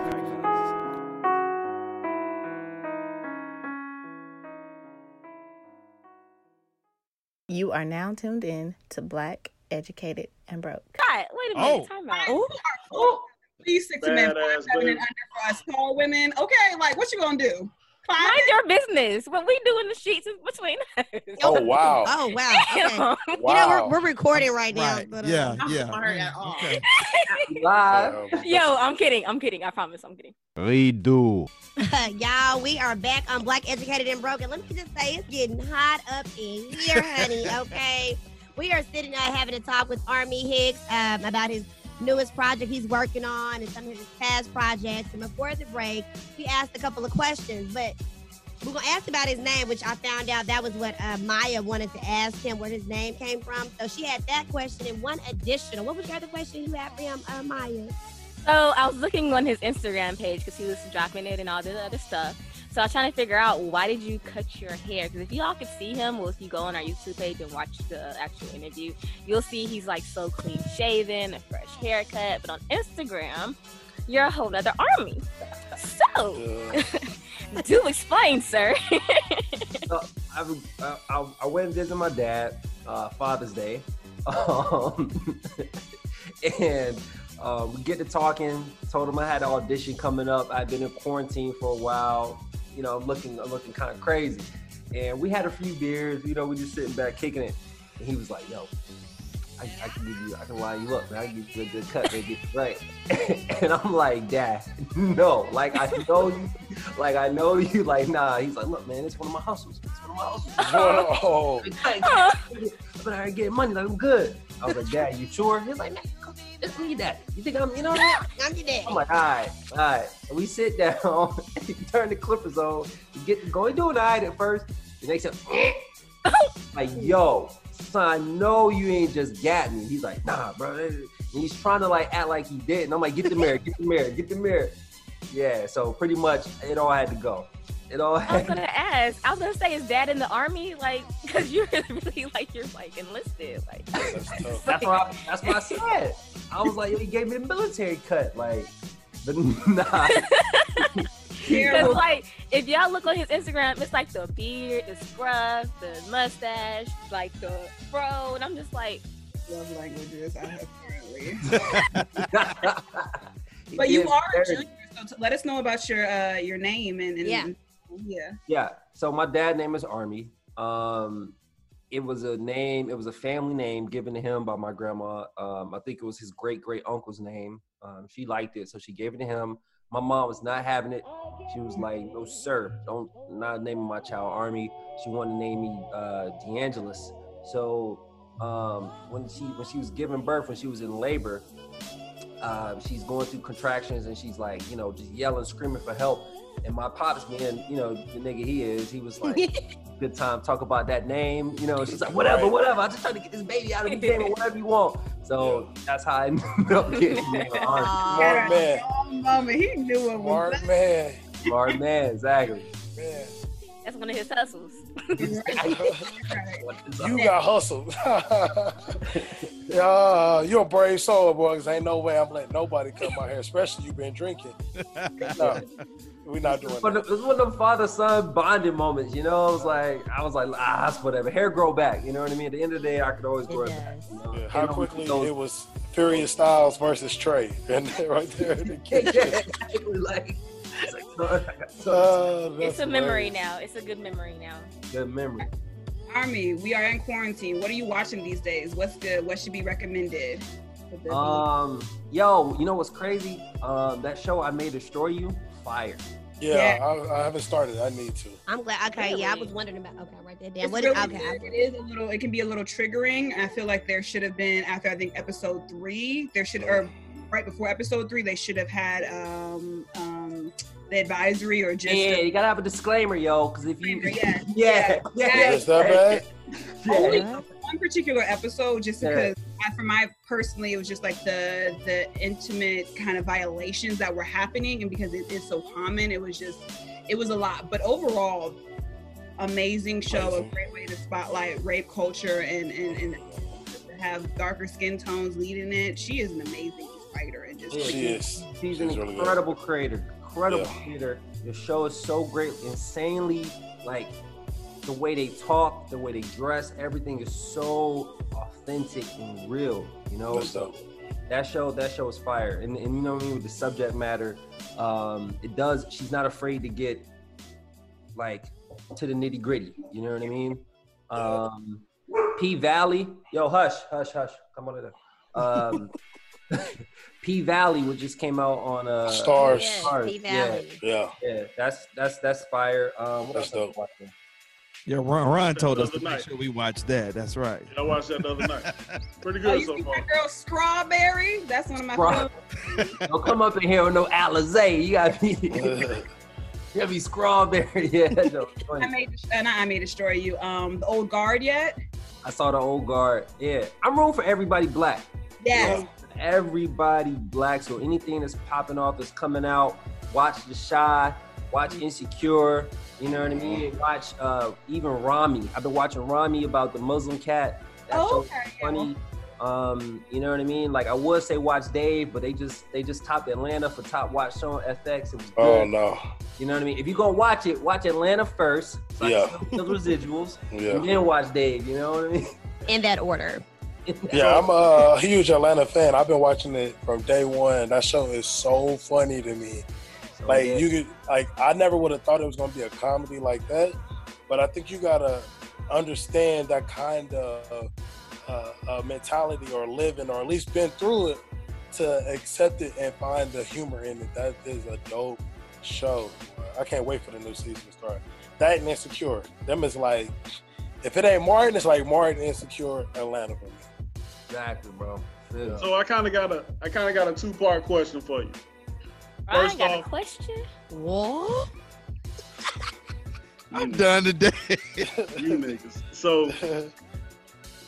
You are now tuned in to Black, Educated, and Broke. God, wait a minute. Oh. Time out. Ooh. Ooh. These six men, five, seven, and under for us tall women. Okay, like, what you gonna do? Mind your business. What we do in the sheets is between us. Oh, wow. Oh, wow. Okay. Wow. You know, we're, we're recording right now. Right. But, uh, yeah, I'm yeah. Sorry at all. Okay. Live. Yo, I'm kidding. I'm kidding. I promise. I'm kidding. Redo. Y'all, we are back on Black, Educated, and Broken. Let me just say, it's getting hot up in here, honey, okay? We are sitting out having a talk with Armie Hicks um, about his newest project he's working on and some of his past projects. And before the break, he asked a couple of questions, but we're going to ask about his name, which I found out that was what uh, Maya wanted to ask him, where his name came from. So she had that question and one additional. What was your other question you had for him, uh, Maya? So I was looking on his Instagram page because he was dropping it and all this other stuff. So I was trying to figure out, why did you cut your hair? Because if y'all could see him, well, if you go on our YouTube page and watch the actual interview, you'll see he's like so clean shaven, a fresh haircut. But on Instagram, you're a whole other Army. So, do explain, sir. uh, I, I, I went and visited my dad, uh, Father's Day. Um, and... Uh, we get to talking, told him I had an audition coming up. I'd been in quarantine for a while, you know, looking looking kind of crazy. And we had a few beers, you know, we just sitting back kicking it. And he was like, yo, I, I can give you, I can line you up, man. I can give you a good cut, man, get you right. And I'm like, Dad, no, like I know you, like I know you, like nah. He's like, look, man, it's one of my hustles. It's one of my hustles. Oh. But I ain't getting money, like I'm good. I was like, Dad, you sure? He's like, man, just need that. You think I'm, you know that? I'm your dad. I'm like, all right, all right. And we sit down, and you turn the clippers on, you get going doing all right at first. The next time, like, yo, son, no, you ain't just got me. He's like, nah, bro. And he's trying to like act like he did. And I'm like, get the mirror, get the mirror, get the mirror. Yeah, so pretty much it all had to go. It all had I was gonna to- ask. I was gonna say, is Dad in the Army? Like, cause you're really like you're like enlisted. Like that's, like, that's what I, that's what I said. I was like, he gave me the military cut. Like, but nah. Because like, if y'all look on his Instagram, it's like the beard, the scruff, the mustache, like the fro, and I'm just like, love languages I have currently. But you are a junior, so let us know about your uh, your name and, and yeah. yeah, yeah. So my dad's name is Army. Um, it was a name, it was a family name given to him by my grandma. Um, I think it was his great great uncle's name. Um, she liked it, so she gave it to him. My mom was not having it. She was like, no, sir, don't not name my child Army. She wanted to name me uh, DeAngelis. So um, when she when she was giving birth, when she was in labor, uh, she's going through contractions and she's like, you know, just yelling, screaming for help. And my pops, being, you know, the nigga he is, he was like, good time, talk about that name. You know, she's like, whatever, right. whatever. I just trying to get this baby out of the game or whatever you want. So yeah. That's how I ended up getting it. Smart man. Mama, he knew it was Smart man. Smart man, exactly. Man. That's one of his hustles. You got hustled. Uh, you're a brave soul, boy, because ain't no way I'm letting nobody come out here, especially you been drinking. No, we're not doing that. It was one of them father-son bonding moments, you know? I was like, I was like, ah, that's whatever. Hair grow back, you know what I mean? At the end of the day, I could always grow it back. You know? Yeah, how quickly it was Furious Styles versus Trey, and right there in the kitchen. Yeah, it was like... It's, like, oh, oh, it's a memory hilarious. now. It's a good memory now. Good memory. Army, we are in quarantine. What are you watching these days? What's good? What should be recommended? Um, yo, you know what's crazy? Um, that show I May Destroy You, fire. Yeah, yeah. I, I haven't started. I need to. I'm glad. Okay, really? Yeah, I was wondering about. Okay, write that down. What really is, okay, it is a little. It can be a little triggering. I feel like there should have been after I think episode three. There should or right before episode three, they should have had um. um the advisory or just yeah, a, you gotta have a disclaimer, yo, because if you yeah yeah, yeah, yeah. Is that bad? Yeah. Only one particular episode, just because yeah. I, for my personally, it was just like the the intimate kind of violations that were happening, and because it is so common, it was just it was a lot. But overall, amazing show, amazing. A great way to spotlight rape culture and and and have darker skin tones leading it. She is an amazing writer and just yeah, she she is. She's an she's incredible really creator. Incredible yeah. theater. The show is so great, insanely like the way they talk, the way they dress, everything is so authentic and real. You know, that's so that show, that show is fire. And, and you know what I mean with the subject matter, um, it does. She's not afraid to get like to the nitty gritty. You know what I mean? Um, P Valley, yo, hush, hush, hush. Come on in. Um, P Valley, which just came out on uh, Stars. Yeah, Stars. P Valley. Yeah. yeah, yeah, that's that's that's fire. Um, what that's dope. Yeah, Ron, Ron told us to make sure we watched that. That's right. Yeah, I watched that the other night. Pretty good oh, you so far. That girl Strawberry, that's one of my favorites. Don't come up in here with no Alizé. You gotta be, you gotta be Strawberry. Yeah. No, I made and I made a story. You um, The Old Guard yet? I saw The Old Guard. Yeah, I'm rooting for everybody black. Yes. Yeah. Everybody black, so anything that's popping off that's coming out, watch The Shy, watch Insecure, you know what I mean, watch uh even Rami. I've been watching Rami about the Muslim cat. That's oh, okay. so funny. Um you know what I mean, like I would say watch Dave, but they just they just topped Atlanta for top watch show on F X. It was good. Oh no, you know what I mean, if you're gonna watch it, watch Atlanta first, so yeah the residuals yeah. and then watch Dave, you know what I mean, in that order. Yeah, I'm a huge Atlanta fan. I've been watching it from day one. That show is so funny to me. So like good. you could, like I never would have thought it was gonna be a comedy like that. But I think you gotta understand that kind of uh, uh, mentality or living, or at least been through it, to accept it and find the humor in it. That is a dope show. I can't wait for the new season to start. That and Insecure. Them is like, if it ain't Martin, it's like Martin, Insecure, Atlanta for me. Exactly, bro. Yeah. So I kind of got a, I kind of got a two-part question for you. First I got off, a question. What? I'm done today. You niggas. So,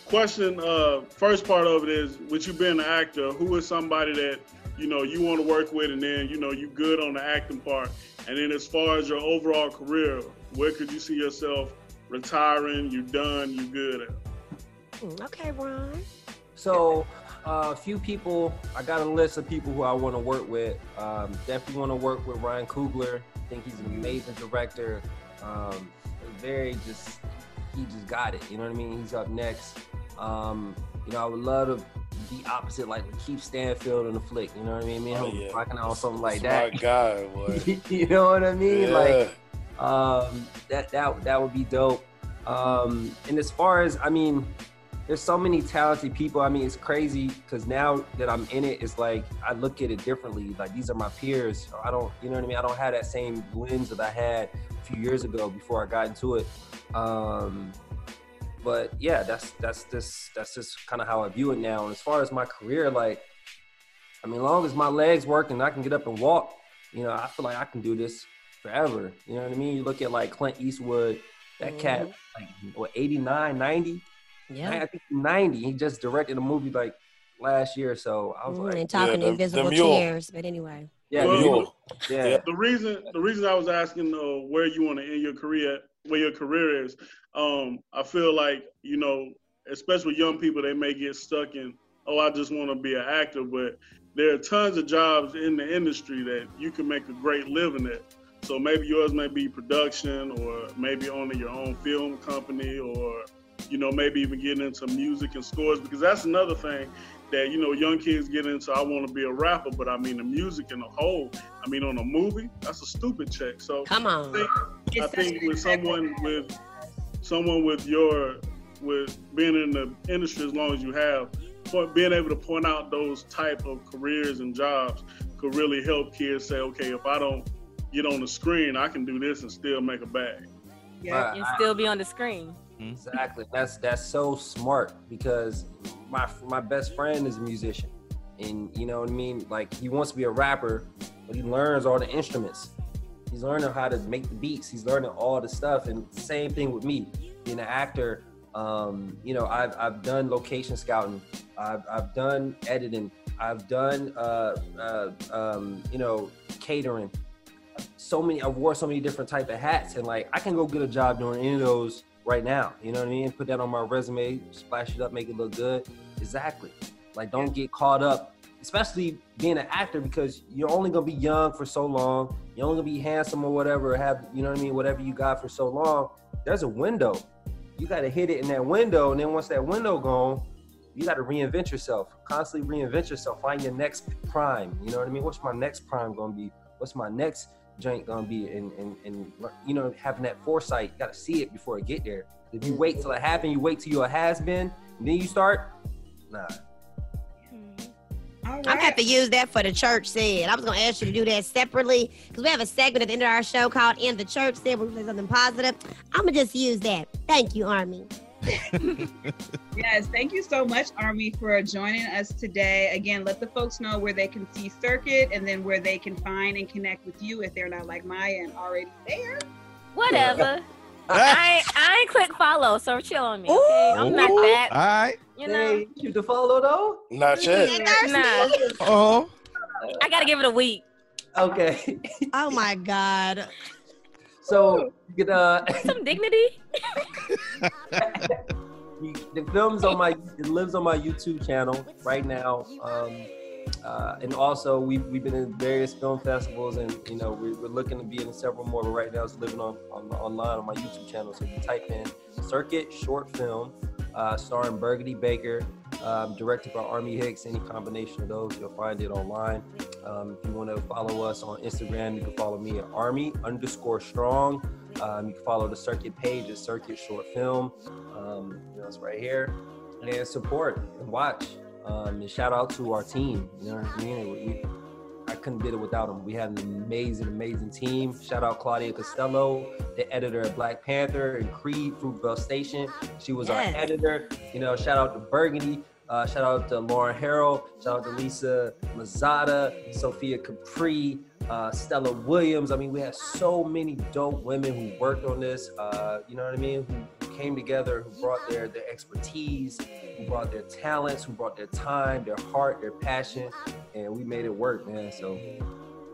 question. Uh, first part of it is, with you being an actor, who is somebody that you know you want to work with, and then you know you good on the acting part, and then as far as your overall career, where could you see yourself retiring? You done? You good at? Okay, Ron. So a uh, few people, I got a list of people who I want to work with. Um, definitely want to work with Ryan Coogler. I think he's an amazing director. Um, very just, he just got it. You know what I mean? He's up next. Um, you know, I would love to be opposite, like Keith Stanfield in the flick. You know what I mean? Me and him rocking out something like that. My guy, boy. You know what I mean? Yeah. Like um, that, that, that would be dope. Um, and as far as, I mean, there's so many talented people. I mean, it's crazy because now that I'm in it, it's like I look at it differently. Like these are my peers. I don't, you know what I mean? I don't have that same lens that I had a few years ago before I got into it. Um, but yeah, that's that's just that's just kind of how I view it now. And as far as my career, like, I mean, as long as my legs work and I can get up and walk, you know, I feel like I can do this forever. You know what I mean? You look at like Clint Eastwood, that cat, like what, eighty-nine, ninety. Yeah, I think ninety. He just directed a movie like last year, or so I was mm, like, and talking yeah, the, invisible chairs. But anyway, yeah, well, mule. yeah. yeah. The reason, the reason I was asking uh, where you want to end your career, where your career is, um, I feel like you know, especially young people, they may get stuck in oh, I just want to be an actor, but there are tons of jobs in the industry that you can make a great living at. So maybe yours may be production, or maybe owning your own film company, or, you know, maybe even getting into music and scores, because that's another thing that, you know, young kids get into. I want to be a rapper, but I mean the music in the whole, I mean on a movie, that's a stupid check. So come on. I think, I think with someone with someone with your, with being in the industry as long as you have, being able to point out those type of careers and jobs could really help kids say, okay, if I don't get on the screen, I can do this and still make a bag. Yeah, and still be on the screen. Exactly. That's that's so smart, because my my best friend is a musician, and you know what I mean. Like, he wants to be a rapper, but he learns all the instruments. He's learning how to make the beats. He's learning all the stuff. And same thing with me, being an actor. Um, you know, I've I've done location scouting. I've I've done editing. I've done uh, uh, um, you know, catering. So many. I wore so many different type of hats, and like I can go get a job doing any of those right now, you know what I mean? Put that on my resume, splash it up, make it look good. Exactly. Like, don't get caught up, especially being an actor, because you're only gonna be young for so long. You're only gonna be handsome or whatever, or have, you know what I mean, whatever you got for so long. There's a window. You gotta hit it in that window, and then once that window gone, you gotta reinvent yourself, constantly reinvent yourself, find your next prime, you know what I mean? What's my next prime gonna be? What's my next joint gonna be? And, and, and you know, having that foresight, you gotta see it before it get there. If you wait till it happen, you wait till you're a has-been, and then you start, nah. All right. I'm gonna have to use that for the church said. I was gonna ask you to do that separately, because we have a segment at the end of our show called In the Church Said, where we say something positive. I'm gonna just use that. Thank you, Armie. Yes, thank you so much, Armie, for joining us today. Again, let the folks know where they can see Circuit, and then where they can find and connect with you if they're not like Maya and already there. Whatever. I I ain't click follow, so chill on me. Ooh, okay? I'm not that. All right. You know, hey, you to follow though? Not yet. Nah. Oh. I gotta give it a week. Okay. Oh my God. So you can, uh, some dignity. The film's on my, it lives on my YouTube channel right now, um, uh, and also we've we've been in various film festivals, and you know we're, we're looking to be in several more. But right now it's living on, on online on my YouTube channel. So you type in Circuit Short Film, uh, starring Burgundy Baker, um, directed by Armie Hicks. Any combination of those, you'll find it online. Um, if you want to follow us on Instagram, you can follow me at Armie underscore Strong. Um, you can follow the Circuit page at Circuit Short Film. Um, you know, it's right here. And support and watch. Um, and shout out to our team. You know what I mean? We, we, I couldn't do it without them. We have an amazing, amazing team. Shout out Claudia Costello, the editor of Black Panther and Creed, Fruitvale Station. She was yes. our editor. You know, shout out to Burgundy. Uh, shout out to Lauren Harrell, shout out to Lisa Mazada, Sophia Capri, uh, Stella Williams. I mean, we had so many dope women who worked on this, uh, you know what I mean, who came together, who brought their, their expertise, who brought their talents, who brought their time, their heart, their passion, and we made it work, man, so.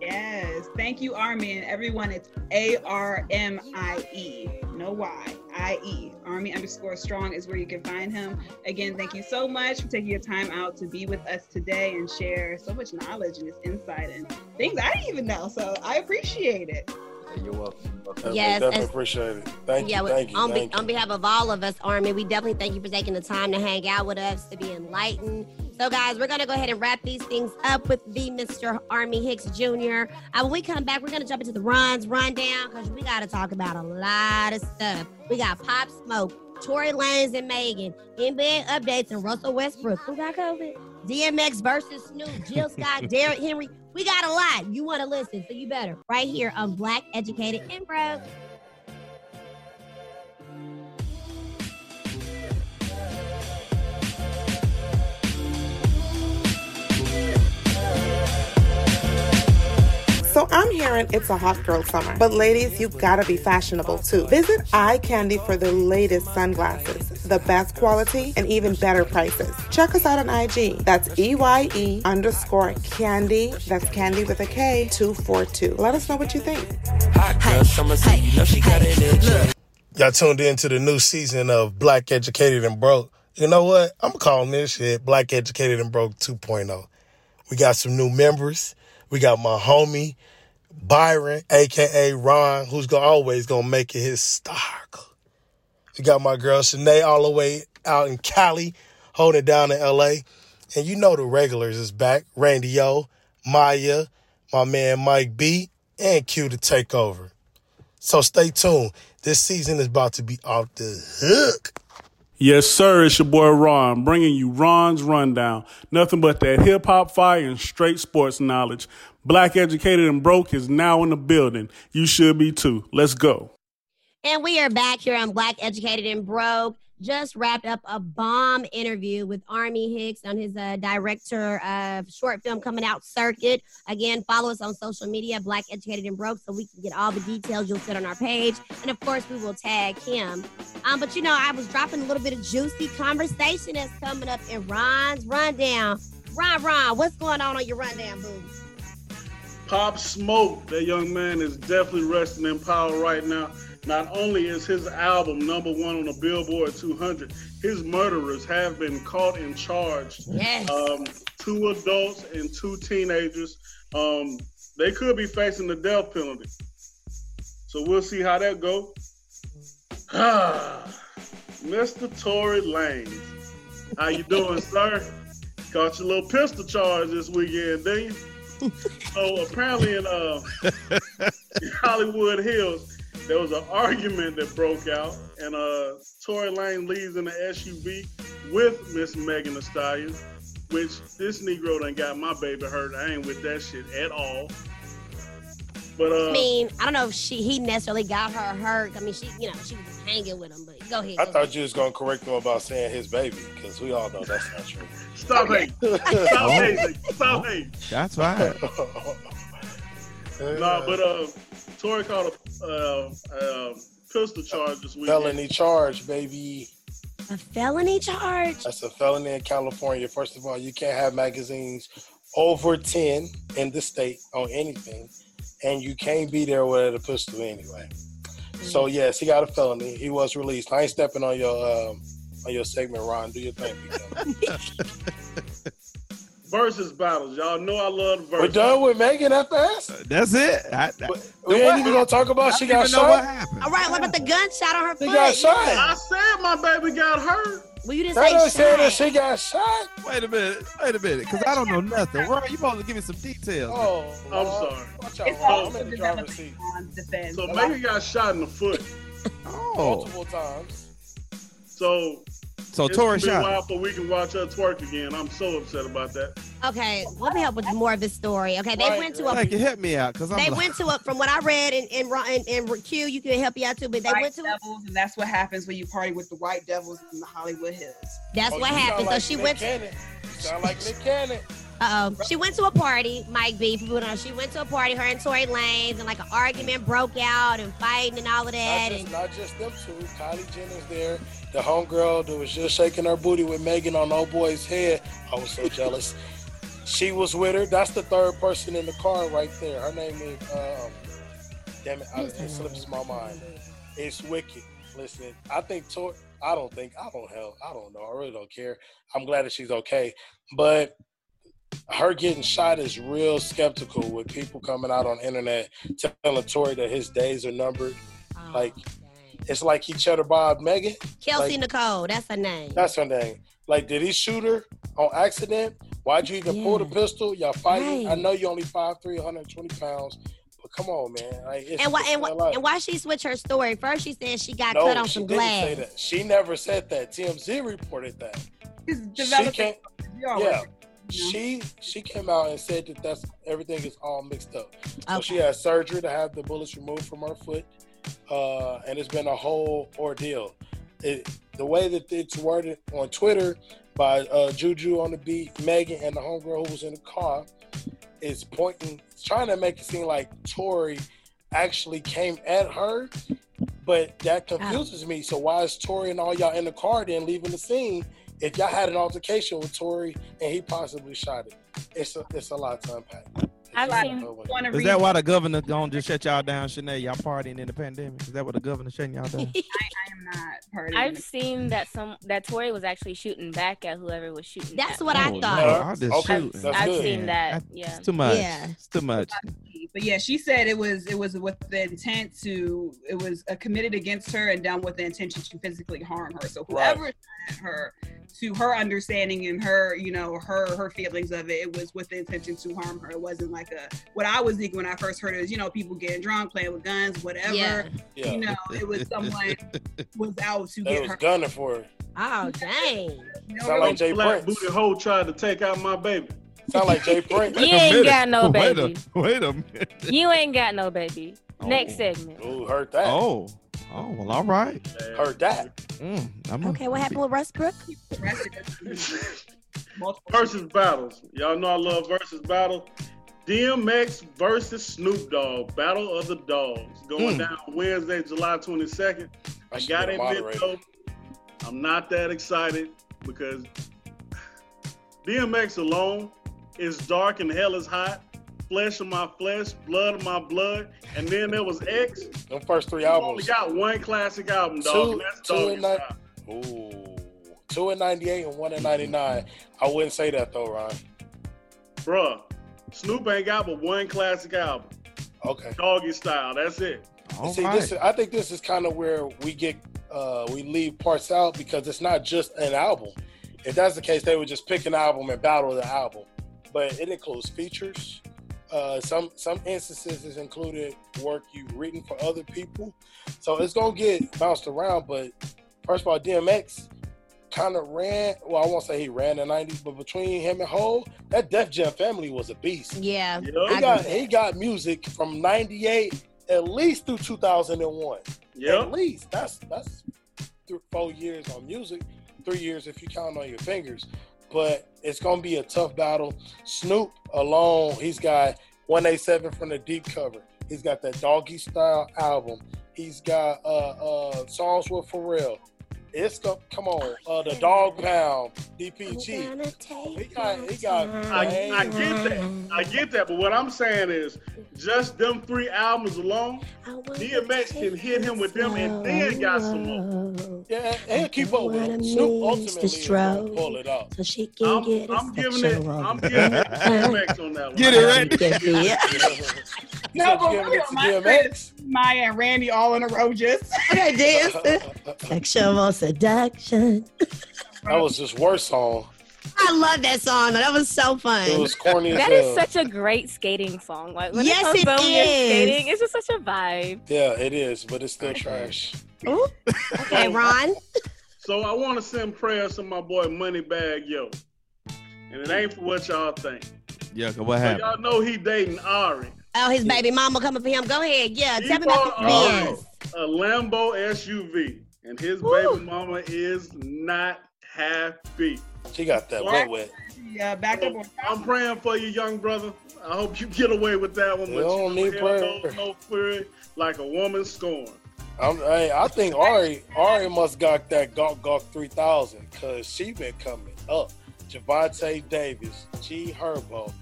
Yes, thank you, Armie, and everyone, it's A R M I E, no Y, I E. Armie underscore Strong is where you can find him. Again, thank you so much for taking your time out to be with us today and share so much knowledge and this insight and things I didn't even know, so I appreciate it. You're welcome. Definitely, yes, definitely as, appreciate it. Thank yeah, you, thank you, on, thank be, you. On behalf of all of us, Armie, we definitely thank you for taking the time to hang out with us, to be enlightened. So, guys, we're going to go ahead and wrap these things up with the Mister Armie Hicks Junior Uh, when we come back, we're going to jump into the runs, rundown, because we got to talk about a lot of stuff. We got Pop Smoke, Tory Lanez and Megan, N B A updates, and Russell Westbrook. Who got COVID? D M X versus Snoop, Jill Scott, Derrick Henry. We got a lot. You want to listen, so you better. Right here on Black, Educated, and Broke. So I'm hearing it's a hot girl summer. But ladies, you gotta be fashionable too. Visit Eye Candy for the latest sunglasses, the best quality, and even better prices. Check us out on I G. That's E Y E underscore candy. That's candy with a K, two four two. Let us know what you think. Hot girl summer, she got it. Y'all tuned in to the new season of Black, Educated, and Broke. you know what? I'm calling this shit Black Educated and Broke two point oh. We got some new members. We got my homie, Byron, a k a. Ron, who's gonna, always going to make it his star. We got my girl, Shanae, all the way out in Cali, holding it down in L A. And you know the regulars is back. Randy O, Maya, my man Mike B, and Q to take over. So stay tuned. This season is about to be off the hook. Yes, sir. It's your boy Ron, bringing you Ron's Rundown. Nothing but that hip-hop fire and straight sports knowledge. Black Educated and Broke is now in the building. You should be too. Let's go. And we are back here on Black Educated and Broke. Just wrapped up a bomb interview with Armie Hicks on his uh, director of short film coming out, Circuit. Again, follow us on social media, Black Educated and Broke, so we can get all the details. You'll sit on our page. And, of course, we will tag him. Um, but, you know, I was dropping a little bit of juicy conversation that's coming up in Ron's Rundown. Ron, Ron, what's going on on your Rundown, boo? Pop Smoke, that young man is definitely resting in power right now. Not only is his album number one on the Billboard two hundred, his murderers have been caught and charged. Yes. Um, two adults and two teenagers. Um, they could be facing the death penalty. So we'll see how that goes. Mister Tory Lanez, how you doing, sir? Caught your little pistol charge this weekend, didn't you? So apparently in uh, Hollywood Hills, there was an argument that broke out, and uh, Tory Lanez leaves in the S U V with Miss Megan Thee Stallion, which this Negro done got my baby hurt. I ain't with that shit at all. But uh, I mean, I don't know if she he necessarily got her hurt. I mean, she you know she was just hanging with him. But go ahead. Go I thought ahead. You was gonna correct him about saying his baby, because we all know that's not true. Stop hate. Stop hating. Stop hating. That's right. Nah, but uh, Tory called a. Uh, uh, pistol charge this week. Felony charge, baby. A felony charge? That's a felony in California. First of all, you can't have magazines over ten in the state on anything, and you can't be there with a pistol anyway. Mm-hmm. So yes, he got a felony. He was released. I ain't stepping on your um, on your segment, Ron. Do your thing. Versus battles, y'all know I love versus. We're done with Megan that fast. Uh, that's it. I, I, we ain't even gonna talk about she got shot. What happened. All right, what about the gunshot on her foot? She got shot. I said my baby got hurt. Well, you didn't say shot. Said that she got shot. Wait a minute. Wait a minute, because I don't know nothing. Ron, you supposed to give me some details. Oh, I'm sorry. Watch out, Ron. I'm in the driver's seat. So Megan got shot in the foot. Oh. Multiple times. So. So Tory shot. It's been a while before we can watch her twerk again. I'm so upset about that. Okay, let me help with more of this story. Okay, they right. went to a. Like, help me out, cause I'm they like... went to a. From what I read in in, in, in Q, you can help you out too. But they white went to devils, a... and that's what happens when you party with the white devils in the Hollywood Hills. That's oh, what happened. Like so she Nick went. To... Sound like Nick Cannon. Uh-oh. She went to a party, Mike B. She went to a party, her and Tory Lanez, and like an argument broke out and fighting and all of that. Not just, and... not just them two. Kylie Jenner's there. The homegirl that was just shaking her booty with Megan on old boy's head. I was so jealous. She was with her. That's the third person in the car right there. Her name is, um, damn it, I, it slips my mind. It's wicked. Listen, I think Tory, I don't think, I don't help. I don't know. I really don't care. I'm glad that she's okay. But... her getting shot is real skeptical with people coming out on the internet telling Tory that his days are numbered. Oh, like, dang. It's like he cheddar bobbed Megan. Kelsey like, Nicole, that's her name. That's her name. Like, did he shoot her on accident? Why'd you even yeah. pull the pistol? Y'all fighting? Right. I know you only five three, one hundred twenty pounds. But come on, man. Like, and why and, wh- and why she switched her story? First, she said she got no, cut on some glass. Say that. She never said that. T M Z reported that. She's developing. She can't, yeah. She she came out and said that that's everything is all mixed up. So okay. She had surgery to have the bullets removed from her foot, uh, and it's been a whole ordeal. It, the way that it's worded on Twitter by uh, Juju on the beat, Megan, and the homegirl who was in the car is pointing, trying to make it seem like Tory actually came at her, but that confuses oh. me. So why is Tory and all y'all in the car then leaving the scene? If y'all had an altercation with Tory and he possibly shot it, it's a, it's a lot to unpack. I've seen one of. Is that why the governor gonna just shut y'all down, Shanae? Y'all partying in the pandemic? Is that what the governor shutting y'all down? I, I am not partying. I've seen that some that Tory was actually shooting back at whoever was shooting. That's back. What I oh, thought. No, okay, I've, that's I've seen that. Yeah, it's too much. Yeah. It's too much. But yeah, she said it was it was with the intent to it was uh, committed against her and done with the intention to physically harm her. So whoever right. shot her, to her understanding and her, you know, her her feelings of it, it was with the intention to harm her. It wasn't like a what I was thinking when I first heard it was, you know, people getting drunk, playing with guns, whatever. Yeah. Yeah. You know, it was someone was out to they get was her. Gunning for her. Oh dang! No, sound like Jay Black booty hole tried to take out my baby. Sound like Jay Frank. You ain't got no baby. Wait a, wait a minute. You ain't got no baby. Oh. Next segment. Ooh, heard that. Oh, oh, well, all right. Heard that. Mm, I'm okay, a- what happened with Westbrook? Versus battles. Y'all know I love versus battle. D M X versus Snoop Dogg. Battle of the Dogs. Going mm. down Wednesday, July twenty-second. I, I got in video. I'm not that excited because D M X alone. It's dark and hell is hot. Flesh of my flesh, blood of my blood. And then there was X. The first three albums. We got one classic album, dog. Two, and that's two Doggy Style. Ooh. Two in ninety-eight and one in ninety-nine. I wouldn't say that though, Ron. Bruh, Snoop ain't got but one classic album. Okay. Doggy Style, that's it. All See, right. this is, I think this is kind of where we get, uh, we leave parts out because it's not just an album. If that's the case, they would just pick an album and battle the album. But it includes features. Uh, some some instances it's included work you've written for other people. So it's gonna get bounced around. But first of all, D M X kind of ran. Well, I won't say he ran the nineties, but between him and Hov, that Def Jam family was a beast. Yeah, you know? he got he got music from ninety-eight at least through two thousand one. Yeah, at least that's that's three, four years on music, three years if you count on your fingers. But it's going to be a tough battle. Snoop alone, he's got one eighty-seven from the deep cover. He's got that Doggy Style album. He's got uh, uh, songs with Pharrell. It's go- Come on. Uh, the Dog Pound, D P G. Oh, he got, he got I, I get that. I get that. But what I'm saying is just them three albums alone, D M X can hit him with them and then got some more. Yeah, he'll keep up with him. Snoop ultimately is going to pull it off. So I'm, I'm giving it. I'm giving it D M X on that one. Get it right. Get it. No, but really on my friends, Maya and Randy all in a row just dancing. Sexual seduction. That was his worst song. I love that song. That was so fun. It was corny as hell. That is such a great skating song. Like when yes, it comes it is. You're skating, it's just such a vibe. Yeah, it is, but it's still trash. Ooh. Okay, Ron. So I want to send prayers to my boy Moneybagg Yo, and it ain't for what y'all think. Yeah, what happened? So y'all know he dating Ari. Oh, his baby mama coming for him. Go ahead. Yeah, he tell me about this. A Lambo S U V, and his Ooh. baby mama is not happy. She got that wet wet. Yeah, back so, up. I'm praying for you, young brother. I hope you get away with that one. You don't need prayer. No spirit like a woman scorned. I'm, I, I think Ari Ari must got that Gawk Gawk three thousand because she been coming up. Javante Davis, G Herbo,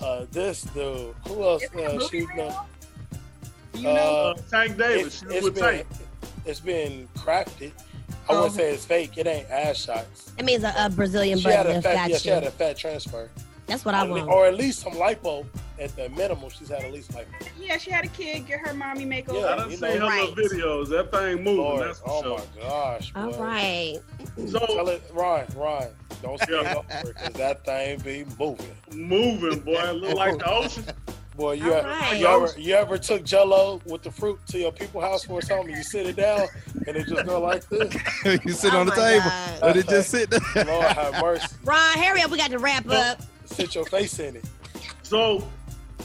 uh, this dude. Who else? Uh, she know? You know, uh, Tank Davis. It, it's, been, it's been crafted. I wouldn't say it's fake. It ain't ass shots. It means a, a Brazilian butt lift. Gotcha. Yeah, she had a fat transfer. That's what I or, want. Or at least some lipo. At the minimal, she's had at least lipo. Yeah, she had a kid. Get her mommy makeover. Yeah, I done seen her right. videos. That thing moving. Lord, that's for oh sure. my gosh. All bro. right. So tell it, Ryan, Ryan, don't stay up for it because that thing be moving. Moving, boy. It look like the ocean. Boy, you ever, right. you ever you ever took Jell-O with the fruit to your people's house or something? You sit it down and it just go like this. You sit oh on the table God. and it just sit there. Lord have mercy. Ron, hurry up. We got to wrap up. Sit your face in it. So,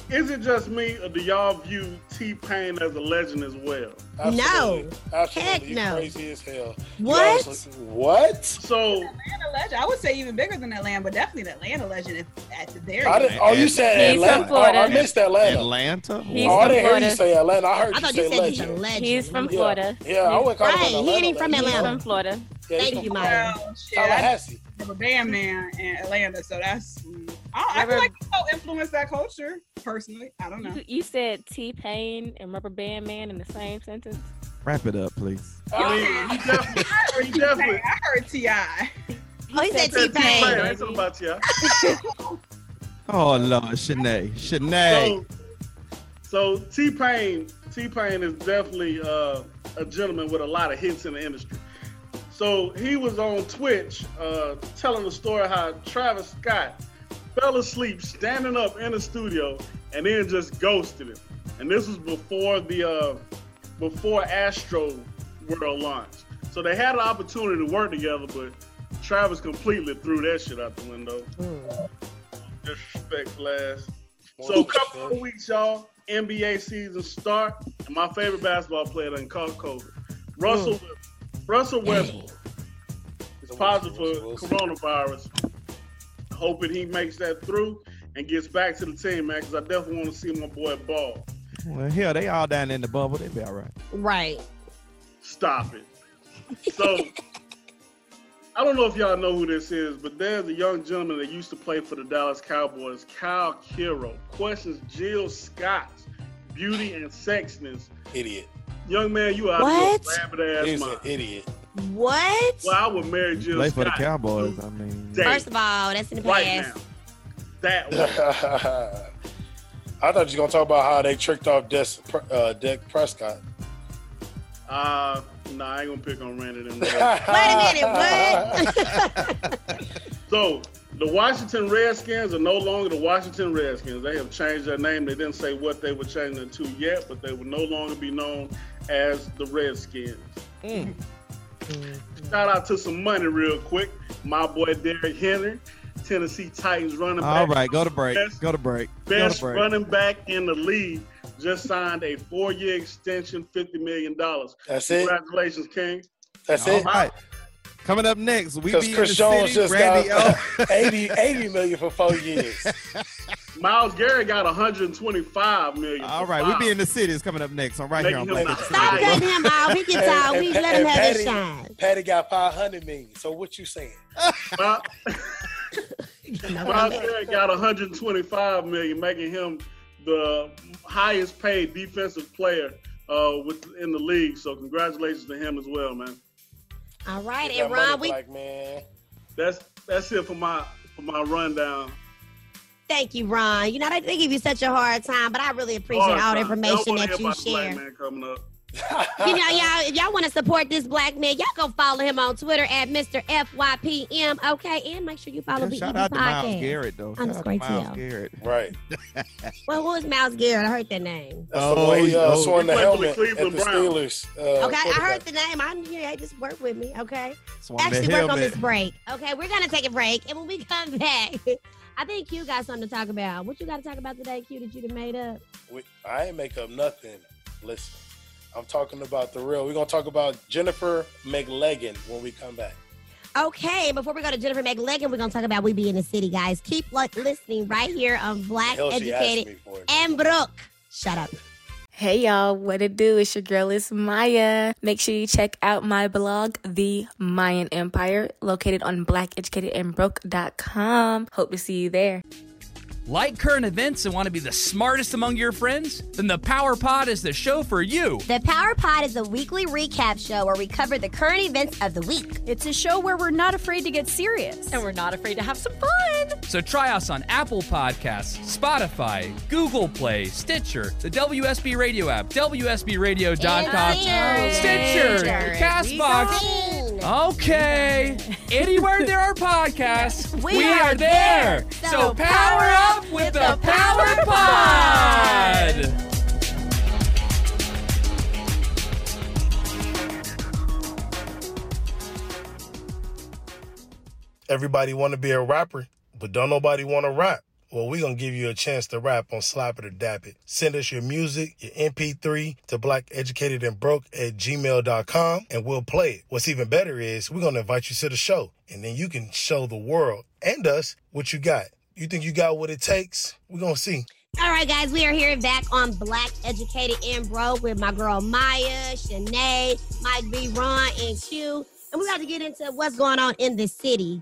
is it just me or do y'all view T-Pain as a legend as well? Absolutely. No. Absolutely. Heck He's no. crazy as hell. What? What? So, He's an Atlanta legend. I would say even bigger than Atlanta, but definitely an Atlanta legend if that's there. I didn't, oh, you said He's Atlanta. Oh, I missed Atlanta. Atlanta? He's oh, I didn't Florida. hear you say Atlanta. I heard I you say you legend. He's, a legend. He's from Florida. Yeah, yeah. I would call right. him Atlanta. He ain't from Atlanta. He's from Florida. Yeah, Thank from you, Maya. Tallahassee. I'm a band man in Atlanta, so that's... Mm, I, I feel like we don't influence that culture, personally. I don't know. You, you said T-Pain and Rubber Band Man in the same sentence. Wrap it up, please. Oh, yeah, you definitely. I heard, you definitely. I heard T I. Oh, he said T-Pain. That's something about T I. Oh, Lord, Shanae. Shanae. So, so T-Pain, T-Pain is definitely uh, a gentleman with a lot of hits in the industry. So he was on Twitch uh, telling the story how Travis Scott fell asleep standing up in the studio and then just ghosted him. And this was before the uh, before Astro World launched. So they had an opportunity to work together, but Travis completely threw that shit out the window. Mm. Disrespect class. So a couple of weeks, y'all, N B A season start, and my favorite basketball player done caught COVID. Russell mm. Russell Westbrook is positive for coronavirus. Hoping he makes that through and gets back to the team, man, because I definitely want to see my boy ball. Well, hell, they all down in the bubble. They be all right. Right. Stop it. So, I don't know if y'all know who this is, but there's a young gentleman that used to play for the Dallas Cowboys, Kyle Kiro. Questions Jill Scott's beauty and sexiness. Idiot. Young man, you out of your rabid ass mind. He's an idiot. What? Well, I would marry Jill Play Scott. Play for the Cowboys, I mean. First of all, that's in the right past. Now. That was. I thought you were going to talk about how they tricked off Des, uh, Dak Prescott. Uh, nah, I ain't going to pick on Randy. Wait a minute, what? So, the Washington Redskins are no longer the Washington Redskins. They have changed their name. They didn't say what they were changing it to yet, but they will no longer be known as the Redskins. Mm. Shout out to some money real quick. My boy Derrick Henry, Tennessee Titans running back. All right, go to break. Best, go to break. Best to break. Running back in the league. Just signed a four-year extension, fifty million dollars. That's it. Congratulations, King. That's All it. All right. Coming up next, we be Chris in the Jones city, Randy got O. eighty, eighty million for four years. Myles Garrett got one hundred twenty-five million. All right, five. We be in the city. It's coming up next. I'm right Make here on Black. Stop cutting him out. We get tired. We let him have his shine. Patty got five hundred million. So what you saying? Myles Garrett got one hundred twenty-five million, making him the highest paid defensive player uh, in the league. So congratulations to him as well, man. All right, and Ron, we like, man. That's that's it for my for my rundown. Thank you, Ron. You know they, they give you such a hard time, but I really appreciate hard all time. The information that you share. Black man coming up. You know, y'all, if y'all want to support this black man, y'all go follow him on Twitter at Mister F Y P M. Okay, and make sure you follow the yeah, shout out to Myles Garrett, though. I'm just great to Myles Garrett. Right. Well, who is Myles Garrett? I heard that name. That's oh, the way he uh, swore in the helmet the at the Steelers. Uh, okay, I heard the name. I'm here. I just work with me. Okay, Swan actually work helmet. On this break. Okay, we're gonna take a break, and when we come back, I think Q got something to talk about. What you got to talk about today, Q? That you done made up? We, I ain't make up nothing. Listen. I'm talking about the real. We're going to talk about Jennifer McLagan when we come back. Okay, before we go to Jennifer McLagan, we're going to talk about We Be in the City, guys. Keep like, listening right here on Black Educated and Broke. Shut up. Hey, y'all. What it do? It's your girl, it's Maya. Make sure you check out my blog, The Mayan Empire, located on black educated and broke dot com. Hope to see you there. Like current events and want to be the smartest among your friends? Then the Power Pod is the show for you. The Power Pod is a weekly recap show where we cover the current events of the week. It's a show where we're not afraid to get serious. And we're not afraid to have some fun. So try us on Apple Podcasts, Spotify, Google Play, Stitcher, the W S B Radio app, W S B radio dot com, Stitcher, CastBox. Okay. Anywhere there are podcasts, we, we are, are there. there. So, so power up. With, with the, the Power, Power Pod. Everybody want to be a rapper, but don't nobody want to rap. Well, we're going to give you a chance to rap on Slap It or Dap It. Send us your music, your M P three to blackeducatedandbroke at gmail dot com, and we'll play it. What's even better is we're going to invite you to the show, and then you can show the world and us what you got. You think you got what it takes? We're going to see. All right, guys. We are here back on Black Educated and Broke with my girl Maya, Shanae, Mike B, Ron, and Q. And we're about to get into what's going on in the city.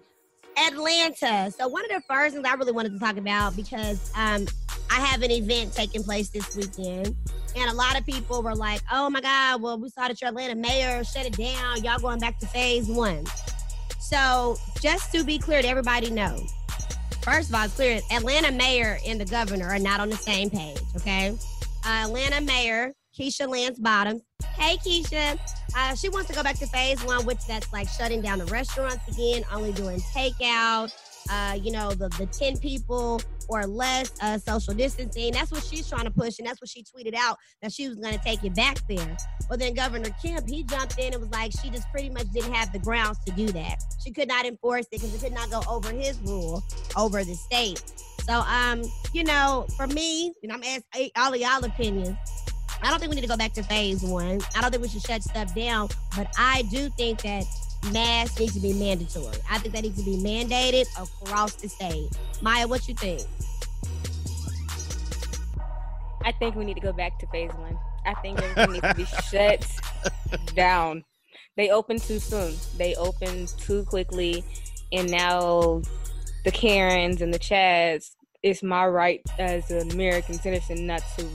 Atlanta. So one of the first things I really wanted to talk about, because um, I have an event taking place this weekend, and a lot of people were like, oh my God, well, we saw that your Atlanta mayor shut it down. Y'all going back to phase one. So just to be clear to everybody, know, first of all, it's clear Atlanta mayor and the governor are not on the same page, okay? Uh, Atlanta mayor, Keisha Lance Bottoms. Hey, Keisha. Uh, she wants to go back to phase one, which that's like shutting down the restaurants again, only doing takeout, uh, you know, the, the ten people or less, uh, social distancing. That's what she's trying to push, and that's what she tweeted out, that she was going to take it back there. Well, then Governor Kemp, he jumped in and was like, she just pretty much didn't have the grounds to do that. She could not enforce it because it could not go over his rule over the state. So, um, you know, for me, and I'm asking all of y'all opinions, I don't think we need to go back to phase one. I don't think we should shut stuff down, but I do think that masks need to be mandatory. I think that needs to be mandated across the state. Maya, what you think? I think we need to go back to phase one. I think everything needs to be shut down. They opened too soon. They opened too quickly, and now the Karens and the Chads, it's my right as an American citizen not to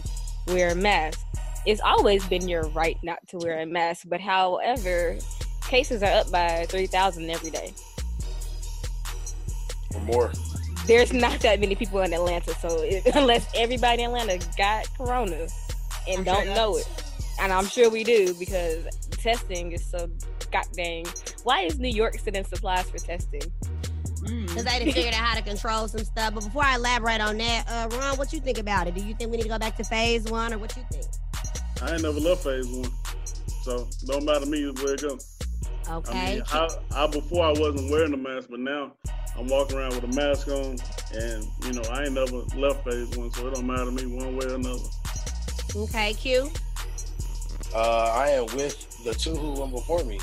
wear a mask. It's always been your right not to wear a mask, but however, cases are up by three thousand every day. Or more. There's not that many people in Atlanta, so it, unless everybody in Atlanta got corona and I'm don't sure know it, and I'm sure we do because testing is so god dang. Why is New York sending supplies for testing? Because they didn't figure out how to control some stuff. But before I elaborate on that, uh, Ron, what you think about it? Do you think we need to go back to phase one, or what you think? I ain't never left phase one, so don't matter to me where it goes. Okay. I, mean, I, I before I wasn't wearing a mask, but now I'm walking around with a mask on, and you know I ain't never left phase one, so it don't matter to me one way or another. Okay, Q. Uh, I am with the two who went before me.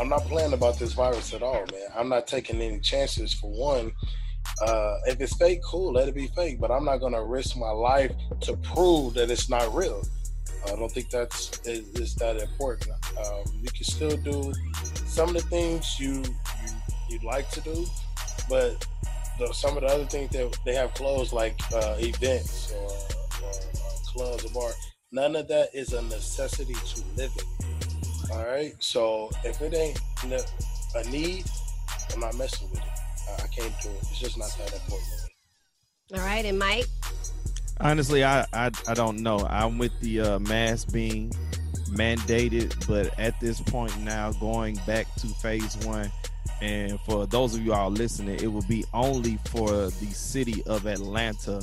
I'm not playing about this virus at all, man. I'm not taking any chances, for one. Uh, if it's fake, cool, let it be fake, but I'm not going to risk my life to prove that it's not real. I don't think that's is, is that important. Um, you can still do some of the things you, you, you like to do, but the, some of the other things that they have closed, like uh, events or, or uh, clubs or bars, none of that is a necessity to live in. All right, so if it ain't a need, I'm not messing with it. I can't do it. It's just not that important. All right, and Mike? Honestly, I, I, I don't know. I'm with the uh, mask being mandated, but at this point now, going back to phase one, and for those of you all listening, it will be only for the city of Atlanta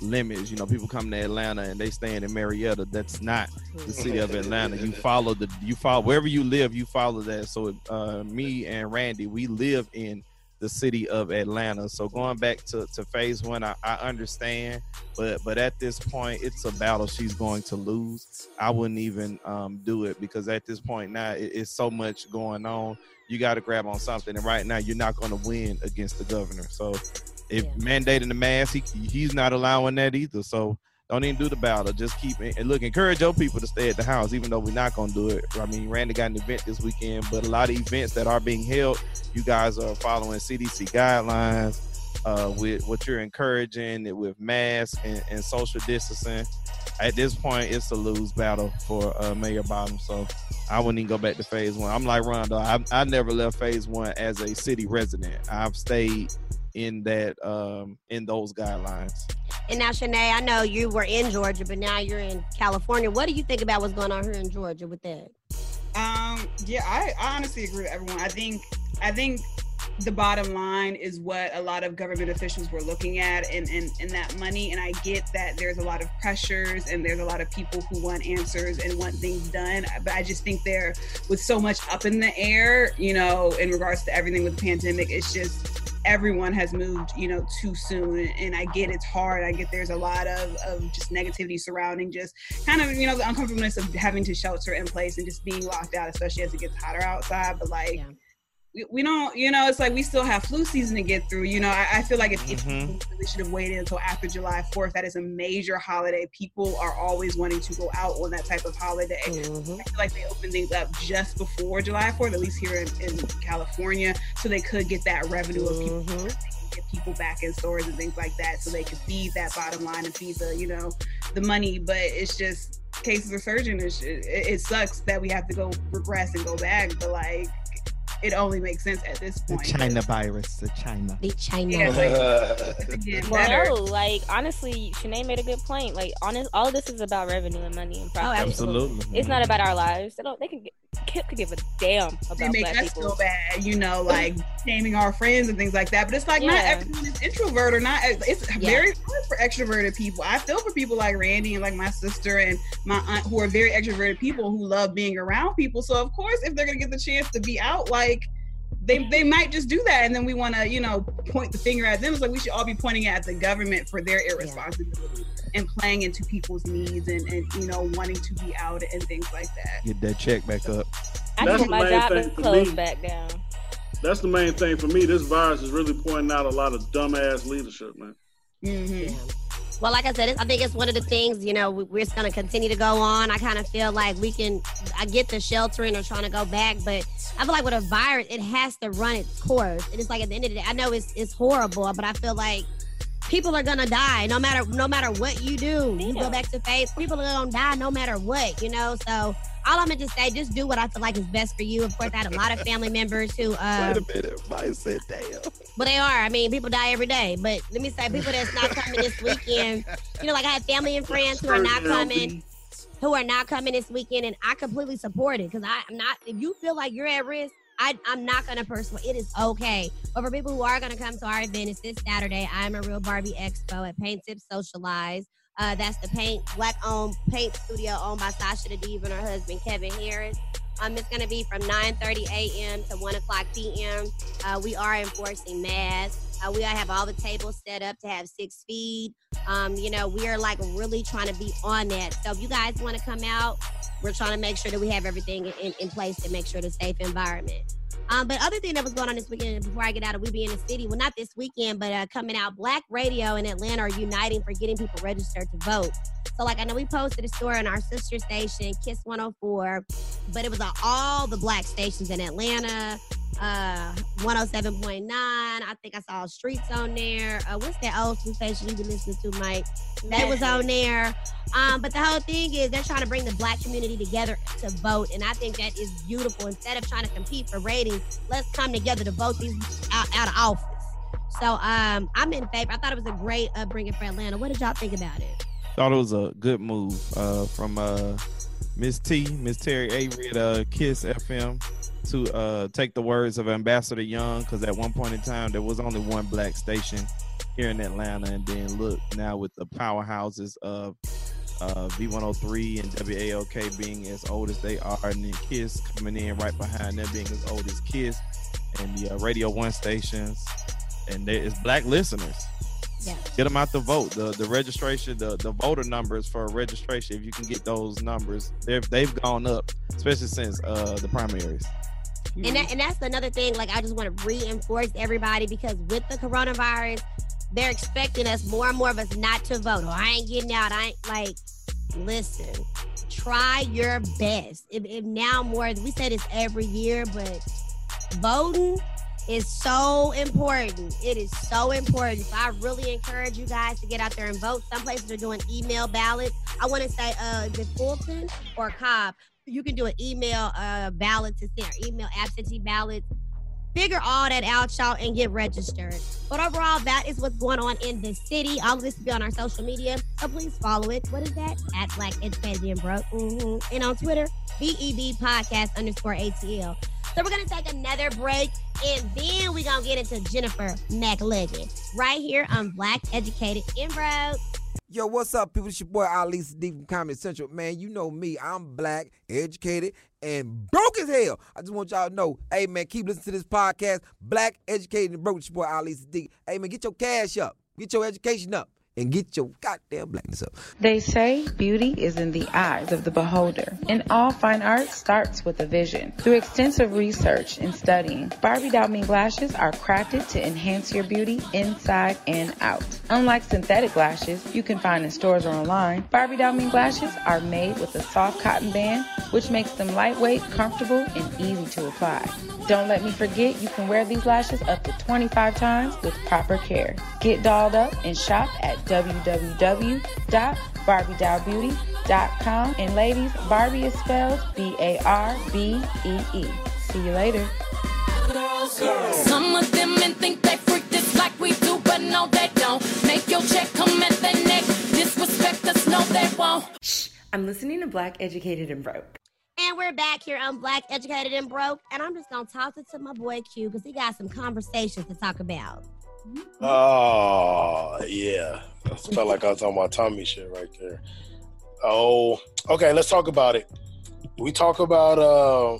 limits. You know, people come to Atlanta and they staying in Marietta. That's not the city of Atlanta. You follow the you follow wherever you live, you follow that. So uh me and Randy, we live in the city of Atlanta. So going back to, to phase one, I, I understand, but but at this point it's a battle she's going to lose. I wouldn't even um do it, because at this point now it, it's so much going on. You got to grab on something, and right now you're not going to win against the governor. So if yeah. mandating the mask, he, he's not allowing that either. So don't even do the battle. Just keep it. And look, encourage your people to stay at the house, even though we're not going to do it. I mean, Randy got an event this weekend, but a lot of events that are being held, you guys are following C D C guidelines uh, with what you're encouraging, with masks and, and social distancing. At this point, it's a lose battle for uh, Mayor Bottom. So I wouldn't even go back to phase one. I'm like Rondo. I, I never left phase one as a city resident. I've stayed in that um in those guidelines. And now, Shanae, I know you were in Georgia, but now you're in California. What do you think about what's going on here in Georgia with that? Um yeah, I, I honestly agree with everyone. I think I think the bottom line is what a lot of government officials were looking at, and and, and that money, and I get that there's a lot of pressures and there's a lot of people who want answers and want things done, but I just think there with so much up in the air, you know, in regards to everything with the pandemic, it's just everyone has moved, you know, too soon. And I get it's hard. I get there's a lot of, of just negativity surrounding just kind of, you know, the uncomfortableness of having to shelter in place and just being locked out, especially as it gets hotter outside. But like, yeah. we, we don't, you know, it's like we still have flu season to get through. You know, I, I feel like if, mm-hmm. if we should have waited until after July fourth, that is a major holiday. People are always wanting to go out on that type of holiday. Mm-hmm. I feel like they opened things up just before July fourth, at least here in, in California, so they could get that revenue mm-hmm. of people. Get people back in stores and things like that, so they could feed that bottom line and feed the, you know, the money. But it's just cases are surging. It, it sucks that we have to go regress and go back, but like it only makes sense at this point. The China virus, the China, the China. Yeah, like, well, like honestly, Shanae made a good point. Like, honest, all of this is about revenue and money and profit. Oh, absolutely. absolutely, it's not about our lives. They don't. They can get. Kip could give a damn about they make black us people. Feel bad, you know, like shaming our friends and things like that. But it's like yeah. not everyone is introvert or not. It's yeah. very hard for extroverted people. I feel for people like Randy and like my sister and my aunt, who are very extroverted people who love being around people. So of course, if they're gonna get the chance to be out, like they they might just do that. And then we want to, you know, point the finger at them. It's like we should all be pointing at the government for their irresponsibility. Yeah. And playing into people's needs and, and, you know, wanting to be out and things like that. Get that check back up. I think my job is closed back down. That's the main thing for me. This virus is really pointing out a lot of dumbass leadership, man. Mm-hmm. Well, like I said, I think it's one of the things, you know, we're just going to continue to go on. I kind of feel like we can, I get the sheltering or trying to go back, but I feel like with a virus, it has to run its course. And it's like at the end of the day, I know it's it's horrible, but I feel like people are gonna die no matter no matter what you do. You yeah. go back to faith, people are gonna die no matter what, you know? So all I'm gonna just say, just do what I feel like is best for you. Of course, I had a lot of family members who- uh, Wait a minute, I said damn. Well, they are. I mean, people die every day. But let me say, people that's not coming this weekend, you know, like I had family and friends who are not coming, who are not coming this weekend, and I completely support it, because I'm not, if you feel like you're at risk, I, I'm not going to personally. It is okay. But for people who are going to come to our event, it's this Saturday. I'm a Real Barbie Expo at Paint Tips Socialize. Uh, that's the paint, black-owned paint studio owned by Sasha the Diva and her husband, Kevin Harris. Um, it's going to be from nine thirty a m to one o'clock p m Uh, we are enforcing masks. Uh, we have all the tables set up to have six feet. Um, you know, we are like really trying to be on that. So if you guys want to come out, we're trying to make sure that we have everything in, in place to make sure it's a safe environment. Um, but other thing that was going on this weekend, before I get out of We Be in the City, well, not this weekend, but uh, coming out, Black Radio in Atlanta are uniting for getting people registered to vote. So, like, I know we posted a story on our sister station, Kiss one oh four, but it was on all the Black stations in Atlanta, uh, one oh seven point nine. I think I saw Streets on there. Uh, what's that old station you've been listening to, Mike? That was on there. Um, but the whole thing is they're trying to bring the Black community together to vote, and I think that is beautiful. Instead of trying to compete for ratings, let's come together to vote these out, out of office. So um, I'm in favor. I thought it was a great upbringing for Atlanta. What did y'all think about it? Thought it was a good move uh, from uh, Miss T, Miss Terry Avery at uh, Kiss F M, to uh, take the words of Ambassador Young, because at one point in time there was only one Black station here in Atlanta, and then look now with the powerhouses of uh, V one oh three and W A L K being as old as they are, and then Kiss coming in right behind them being as old as Kiss, and the uh, Radio One stations, and there is Black listeners. Yeah. Get them out to vote. The the registration, the, the voter numbers for registration, if you can get those numbers, they've they've gone up, especially since uh, the primaries. And that, and that's another thing. Like, I just want to reinforce everybody, because with the coronavirus, they're expecting us, more and more of us, not to vote. Oh, I ain't getting out. I ain't, like, listen, try your best. If, if now more, we say this every year, but voting is so important. It is so important. So I really encourage you guys to get out there and vote. Some places are doing email ballots. I want to say, uh, is it Fulton or Cobb? You can do an email uh, ballot to send, or email absentee ballots. Figure all that out, y'all, and get registered. But overall, that is what's going on in the city. All of this will be on our social media, so please follow it. What is that? At Black Educated and Broke. Mm-hmm. And on Twitter, B E B Podcast underscore A T L. So we're going to take another break, and then we're going to get into Jennifer McLeod right here on Black Educated and Broke. Yo, what's up, people? It's your boy, Ali Sadiq from Comedy Central. Man, you know me. I'm Black, educated, and broke as hell. I just want y'all to know, hey, man, keep listening to this podcast, Black, Educated, and Broke. It's your boy, Ali Sadiq. Hey, man, get your cash up. Get your education up. and get your goddamn blackness up. They say beauty is in the eyes of the beholder, and all fine art starts with a vision. Through extensive research and studying, Barbie doll mink lashes are crafted to enhance your beauty inside and out. Unlike synthetic lashes you can find in stores or online, Barbie doll mink lashes are made with a soft cotton band, which makes them lightweight, comfortable, and easy to apply. Don't let me forget, you can wear these lashes up to twenty-five times with proper care. Get dolled up and shop at w w w dot barbie doll beauty dot com. And ladies, Barbie is spelled B A R B E E. See you later. Some of them men think they freak this like we do, but no they don't. Make your check come at the neck. Disrespect us, no they won't. Shh, I'm listening to Black Educated and Broke. And we're back here on Black Educated and Broke, and I'm just gonna toss it to my boy Q because he got some conversations to talk about. Oh yeah, I felt like I was talking about Tommy shit right there. Oh, okay, let's talk about it. We talk about uh,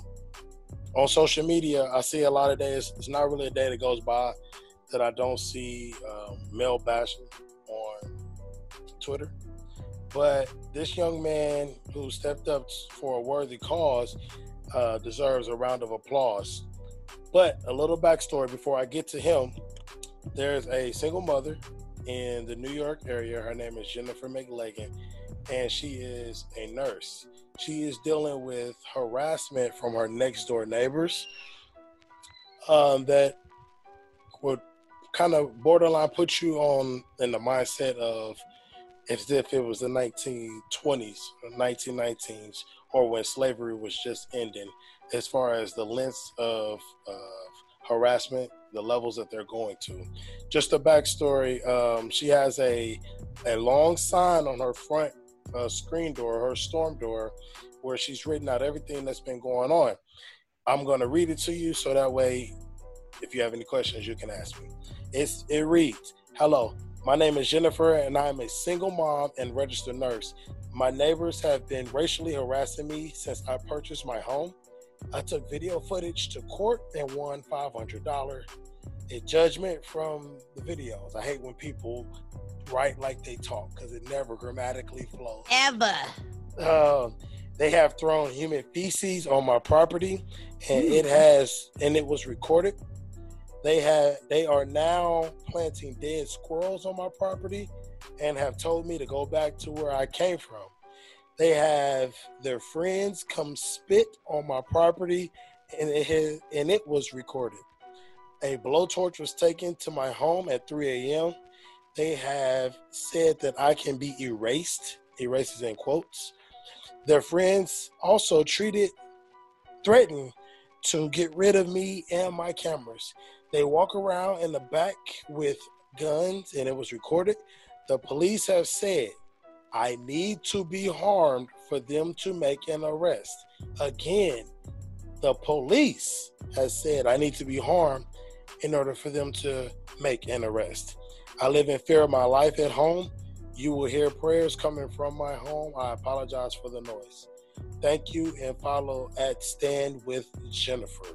on social media. I see a lot of days. It's not really a day that goes by that I don't see uh, male bashing on Twitter. But this young man who stepped up for a worthy cause uh, deserves a round of applause. But a little backstory before I get to him. There's a single mother in the New York area. Her name is Jennifer McLagan, and she is a nurse. She is dealing with harassment from her next door neighbors um, that would kind of borderline put you on in the mindset of as if it was the nineteen twenties or nineteen nineteens, or when slavery was just ending, as far as the lengths of uh, harassment, the levels that they're going to. Just a backstory, um, she has a a long sign on her front uh, screen door, her storm door, where she's written out everything that's been going on. I'm going to read it to you so that way, if you have any questions, you can ask me. It's, it reads, hello. My name is Jennifer, and I'm a single mom and registered nurse. My neighbors have been racially harassing me since I purchased my home. I took video footage to court and won five hundred dollars in judgment from the videos. I hate when people write like they talk because it never grammatically flows. Ever. Um, they have thrown human feces on my property, and it has, and it was recorded. They have. They are now planting dead squirrels on my property and have told me to go back to where I came from. They have their friends come spit on my property, and it, has, and it was recorded. A blowtorch was taken to my home at three a.m. They have said that I can be erased, erases in quotes. Their friends also treated, threatened to get rid of me and my cameras. They walk around in the back with guns, and it was recorded. The police have said, I need to be harmed for them to make an arrest. Again, the police has said, I need to be harmed in order for them to make an arrest. I live in fear of my life at home. You will hear prayers coming from my home. I apologize for the noise. Thank you, and follow at Stand With Jennifer.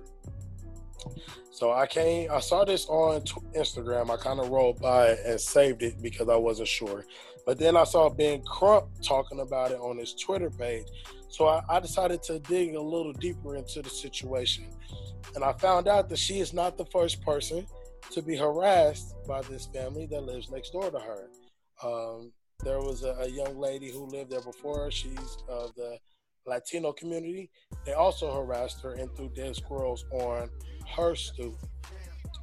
So I came, I saw this on Instagram. I kind of rolled by it and saved it because I wasn't sure. But then I saw Ben Crump talking about it on his Twitter page. So I, I decided to dig a little deeper into the situation. And I found out that she is not the first person to be harassed by this family that lives next door to her. Um, there was a, a young lady who lived there before her. She's of uh, the Latino community. They also harassed her and threw dead squirrels on her stoop.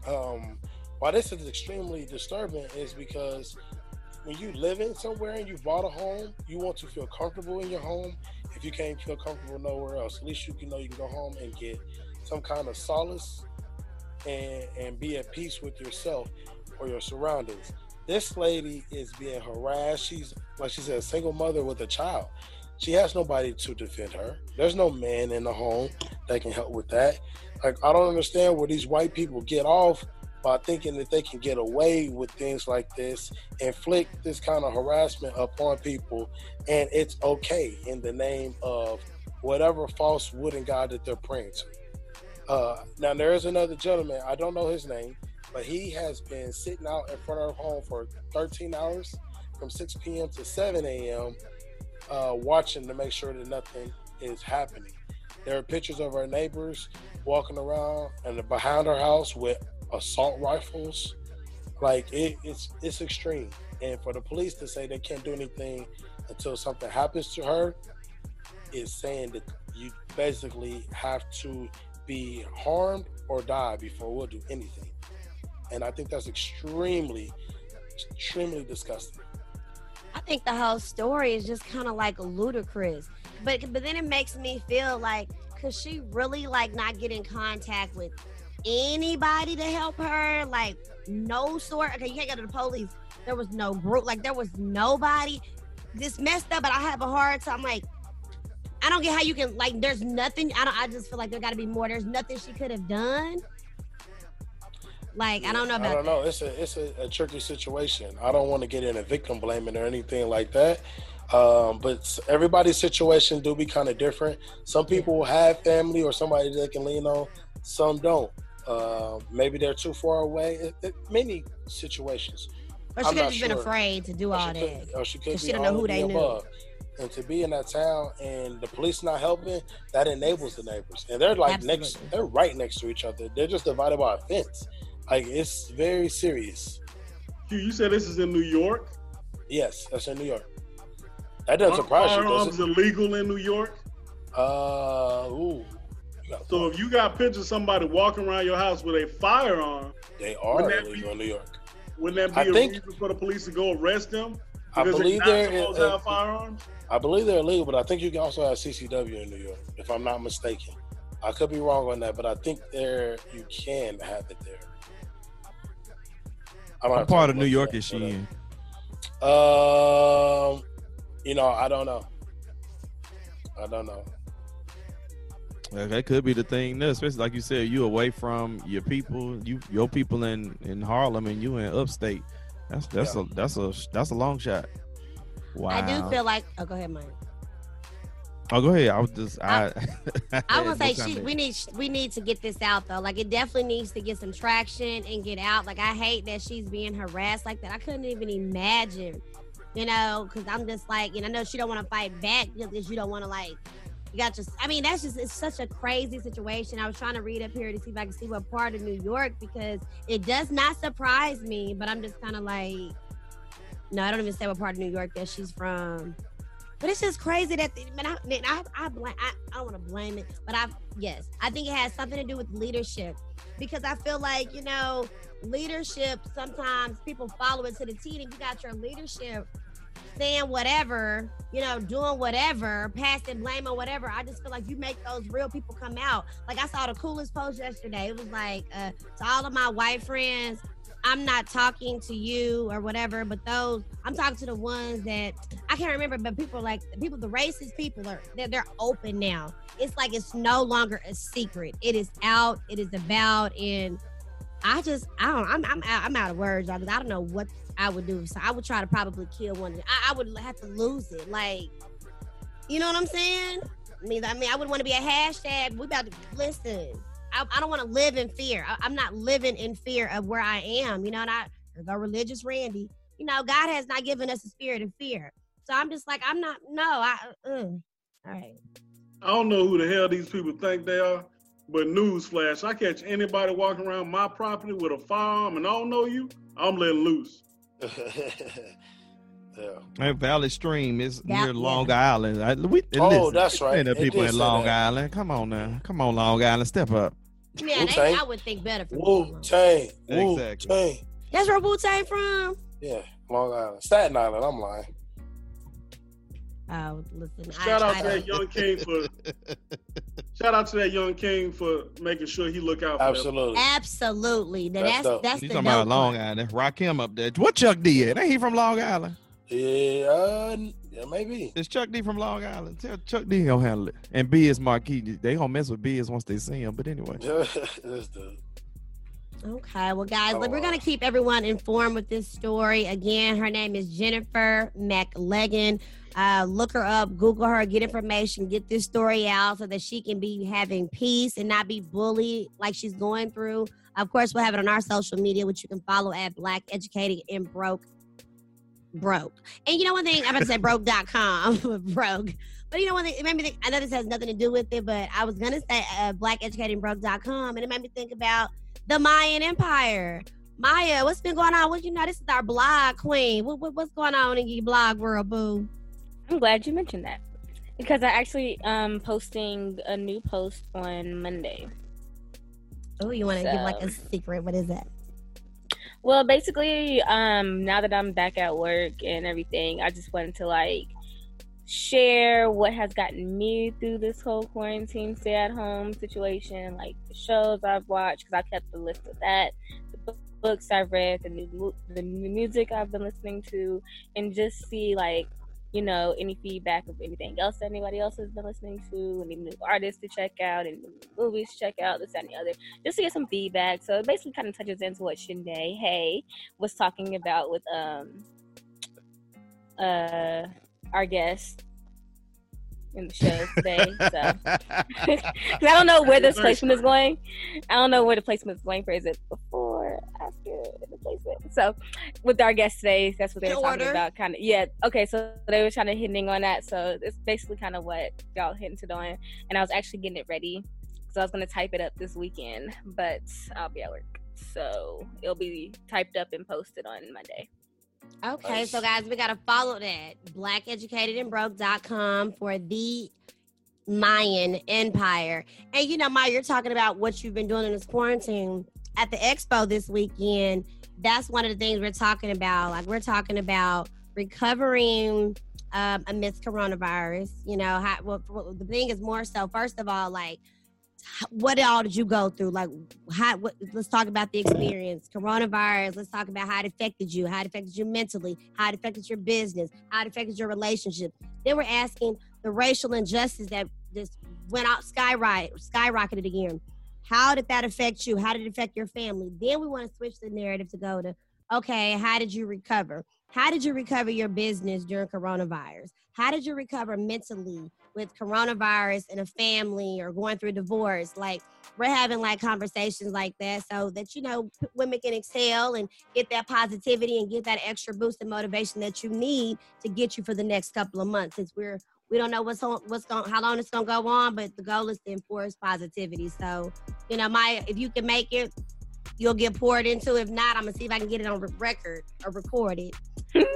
Um, why this is extremely disturbing is because when you live in somewhere and you bought a home, you want to feel comfortable in your home. If you can't feel comfortable nowhere else, at least you can know you can go home and get some kind of solace and, and be at peace with yourself or your surroundings. This lady is being harassed. She's, like she said, a single mother with a child. She has nobody to defend her. There's no man in the home that can help with that. Like, I don't understand where these white people get off by thinking that they can get away with things like this, inflict this kind of harassment upon people, and it's okay in the name of whatever false wooden god that they're praying to. Uh, now, there is another gentleman, I don't know his name, but he has been sitting out in front of her home for thirteen hours from six p m to seven a m uh, watching to make sure that nothing is happening. There are pictures of our neighbors walking around and behind our house with assault rifles. Like, it, it's it's extreme. And for the police to say they can't do anything until something happens to her is saying that you basically have to be harmed or die before we'll do anything. And I think that's extremely, extremely disgusting. I think the whole story is just kind of like ludicrous. But but then it makes me feel like, could she really like not get in contact with anybody to help her? Like, no sort. Okay, you can't go to the police. There was no group. Like, there was nobody. This messed up, but I have a hard time. Like, I don't get how you can, like, there's nothing. I don't. I just feel like there got to be more. There's nothing she could have done. Like, I don't know about I don't know. That. It's a it's a, a tricky situation. I don't want to get into victim blaming or anything like that. Um, but everybody's situation do be kind of different. Some people have family or somebody they can lean on. Some don't. Uh, maybe they're too far away. It, it, many situations. Or she could have just been afraid to do all that. Or she could be all of the above. And to be in that town and the police not helping, that enables the neighbors. And they're like next, they're right next to each other. They're just divided by a fence. Like, it's very serious. You said this is in New York? Yes, that's in New York. That doesn't surprise you, does it? Firearms illegal in New York? Uh, ooh. So if you got pictures of somebody walking around your house with a firearm, they are illegal in New York. Wouldn't that be a reason for the police to go arrest them? I believe they're uh, firearms. I believe they're illegal, but I think you can also have C C W in New York, if I'm not mistaken. I could be wrong on that, but I think there you can have it there. What part of New York is she in? Um, you know, I don't know. I don't know. Well, that could be the thing, especially like you said, you away from your people, you your people in, in Harlem, and you in upstate. That's that's yeah. a that's a that's a long shot. Wow. I do feel like. Oh, go ahead, Mike. Oh, go ahead. I was just. I. I, I was like, she, we need we need to get this out though. Like, it definitely needs to get some traction and get out. Like, I hate that she's being harassed like that. I couldn't even imagine, you know, because I'm just like, and I know she don't want to fight back because you don't want to like. You got just, I mean, that's just, it's such a crazy situation. I was trying to read up here to see if I could see what part of New York, because it does not surprise me, but I'm just kind of like, no, I don't even say what part of New York that she's from. But it's just crazy that, man, I, man, I, I, I, I don't want to blame it, but I, yes, I think it has something to do with leadership, because I feel like, you know, leadership, sometimes people follow it to the T, and you got your leadership saying whatever, you know, doing whatever, passing blame or whatever. I just feel like you make those real people come out. Like, I saw the coolest post yesterday. It was like, uh, to all of my white friends, I'm not talking to you or whatever, but those, I'm talking to the ones that, I can't remember, but people like, people, the racist people, are they're, they're open now. It's like, it's no longer a secret. It is out, it is about, and I just, I don't, I'm, I'm, out, I'm out of words. I don't know what I would do. So I would try to probably kill one. I, I would have to lose it. Like, you know what I'm saying? I mean, I mean, I wouldn't want to be a hashtag. We about to, listen, I, I don't want to live in fear. I, I'm not living in fear of where I am. You know, and I, the religious Randy, you know, God has not given us a spirit of fear. So I'm just like, I'm not, no, I, uh, all right. I don't know who the hell these people think they are, but newsflash, I catch anybody walking around my property with a firearm and I don't know you, I'm letting loose. Yeah. And Valley Stream is that near Long Island. I, we, oh, listen, that's right. The people in Long that. Island. Come on now. Come on, Long Island. Step up. Yeah, they, I would think better for Wu-Tang. Exactly. Wu-Tang. That's where Wu-Tang from? Yeah, Long Island. Staten Island, I'm lying. Oh, listen. Shout I, out I to that young king for shout out to that young king for making sure he look out for absolutely. That. Absolutely. Now, that's that's, that's the talking about Long Island. Rock him up there. What Chuck D is? Ain't he from Long Island? Yeah, uh, yeah, maybe. It's Chuck D from Long Island. Tell Chuck D he'll handle it. And Biz Marquis. They gonna mess with Biz once they see him. But anyway. That's the okay, well, guys, oh, we're going to keep everyone informed with this story. Again, her name is Jennifer McLagan. Uh, look her up, Google her, get information, get this story out so that she can be having peace and not be bullied like she's going through. Of course, we'll have it on our social media, which you can follow at Black Educated and Broke. Broke. And you know one thing, I'm about to say broke dot com, broke. But you know one thing, it made me think, I know this has nothing to do with it, but I was going to say uh, black educated and broke dot com, and it made me think about the Mayan Empire. Maya, what's been going on? Well, you know, this is our blog queen. What, what, what's going on in your blog world, boo? I'm glad you mentioned that, because I actually um posting a new post on Monday. Oh, you want to so. give like a secret? What is that? Well, basically, um, now that I'm back at work and everything, I just wanted to, like, share what has gotten me through this whole quarantine stay-at-home situation, like the shows I've watched, because I kept the list of that, the books I've read, the new, the new music I've been listening to, and just see, like, you know, any feedback of anything else that anybody else has been listening to, any new artists to check out, any new movies to check out, this, that, and the other, just to get some feedback. So it basically kind of touches into what Shanae Hay was talking about with um uh our guest in the show today. So I don't know where this placement is going. I don't know where the placement is going for. Is it before, after the placement? So with our guest today, that's what they were talking about. Kind of, yeah. Okay, so they were kind of hitting on that. So it's basically kind of what y'all hinted on. And I was actually getting it ready, so I was going to type it up this weekend, but I'll be at work, so it'll be typed up and posted on Monday. Okay, so guys, we got to follow that. black educated and broke dot com for the Mayan Empire. And, you know, Maya, you're talking about what you've been doing in this quarantine. At the expo this weekend, that's one of the things we're talking about. Like, we're talking about recovering um, amidst coronavirus. You know, how, well, the thing is more so, first of all, like, what all did you go through? Like, how, what, let's talk about the experience. Coronavirus, let's talk about how it affected you, how it affected you mentally, how it affected your business, how it affected your relationship. Then we're asking the racial injustice that just went out, skyrocket, skyrocketed again. How did that affect you? How did it affect your family? Then we want to switch the narrative to go to, okay, how did you recover? How did you recover your business during coronavirus? How did you recover mentally with coronavirus and a family or going through a divorce? Like, we're having like conversations like that so that, you know, women can excel and get that positivity and get that extra boost and motivation that you need to get you for the next couple of months, since we're, we don't know what's on, what's going, how long it's going to go on, but the goal is to enforce positivity. So, you know, Maya, if you can make it, you'll get poured into. If not, I'm going to see if I can get it on record or record it.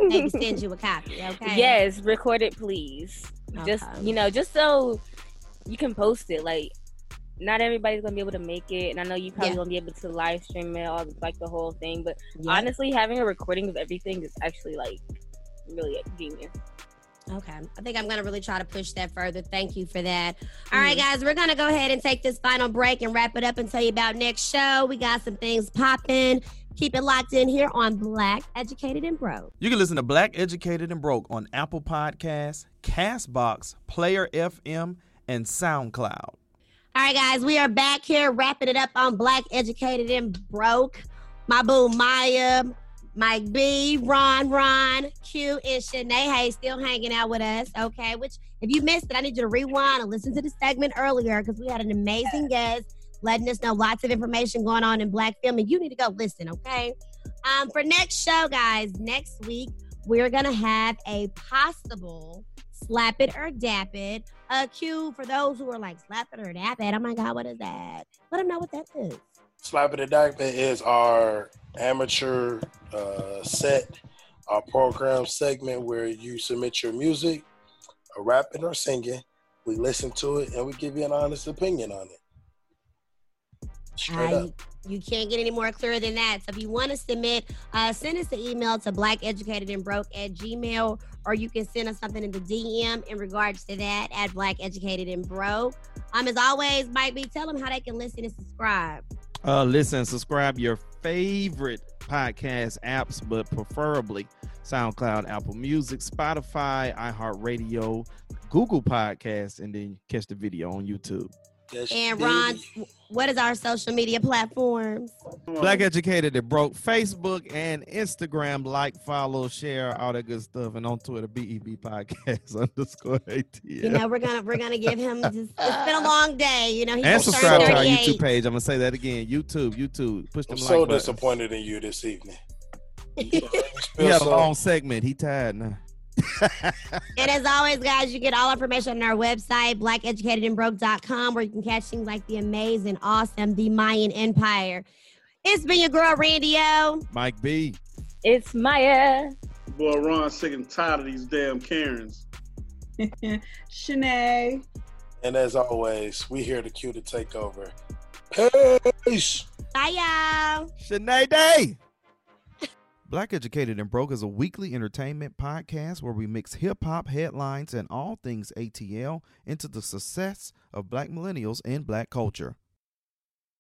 Maybe send you a copy, okay? Yes, record it, please. Okay. Just, you know, just so you can post it. Like, not everybody's going to be able to make it. And I know you probably yeah. won't be able to live stream it, all, like, the whole thing. But yeah. honestly, having a recording of everything is actually, like, really genius. Okay. I think I'm going to really try to push that further. Thank you for that. All mm. right, guys, we're going to go ahead and take this final break and wrap it up and tell you about next show. We got some things popping. Keep it locked in here on Black Educated and Broke. You can listen to Black Educated and Broke on Apple Podcasts, CastBox, Player F M, and SoundCloud. All right, guys, we are back here wrapping it up on Black Educated and Broke. My boo Maya, Mike B, Ron, Ron, Q, and Shanae Hay still hanging out with us, okay? Which, if you missed it, I need you to rewind and listen to the segment earlier, because we had an amazing guest letting us know lots of information going on in Black film, and you need to go listen, okay? Um, for next show, guys, next week, we're going to have a possible slap it or dap it, a cue for those who are like, slap it or dap it. Oh, my God, what is that? Let them know what that is. Slap It or Dap It is our amateur uh, set, our program segment where you submit your music, a rapping or singing. We listen to it, and we give you an honest opinion on it. Straight uh, up. You, you can't get any more clearer than that. So if you want to submit, uh, send us an email to black educated and broke at gmail, or you can send us something in the D M in regards to that at black educated and broke. Um, as always, Mike B, tell them how they can listen and subscribe. Uh, listen, subscribe your favorite podcast apps, but preferably SoundCloud, Apple Music, Spotify, iHeartRadio, Google Podcasts, and then catch the video on YouTube. That's and Ron, big. What is our social media platforms? Black Educated and Broke, Facebook and Instagram. Like, follow, share, all that good stuff. And on Twitter, B E B Podcast underscore A T L. You know, we're gonna we're gonna give him. Just, it's been a long day, you know. He's and subscribe to our YouTube page. I'm gonna say that again. YouTube, YouTube. Push them. I'm like so buttons. Disappointed in you this evening. We have a long segment. He tired now. And as always, guys, you get all information on our website, black educated and broke dot com, where you can catch things like the amazing, awesome, the Mayan Empire. It's been your girl, Randy O. Mike B. It's Maya. Boy, Ron, sick and tired of these damn Karens. Shanae. And as always, we here to cue the takeover. Peace. Bye, y'all. Shanae Day. Black Educated and Broke is a weekly entertainment podcast where we mix hip-hop headlines and all things A T L into the success of black millennials and black culture.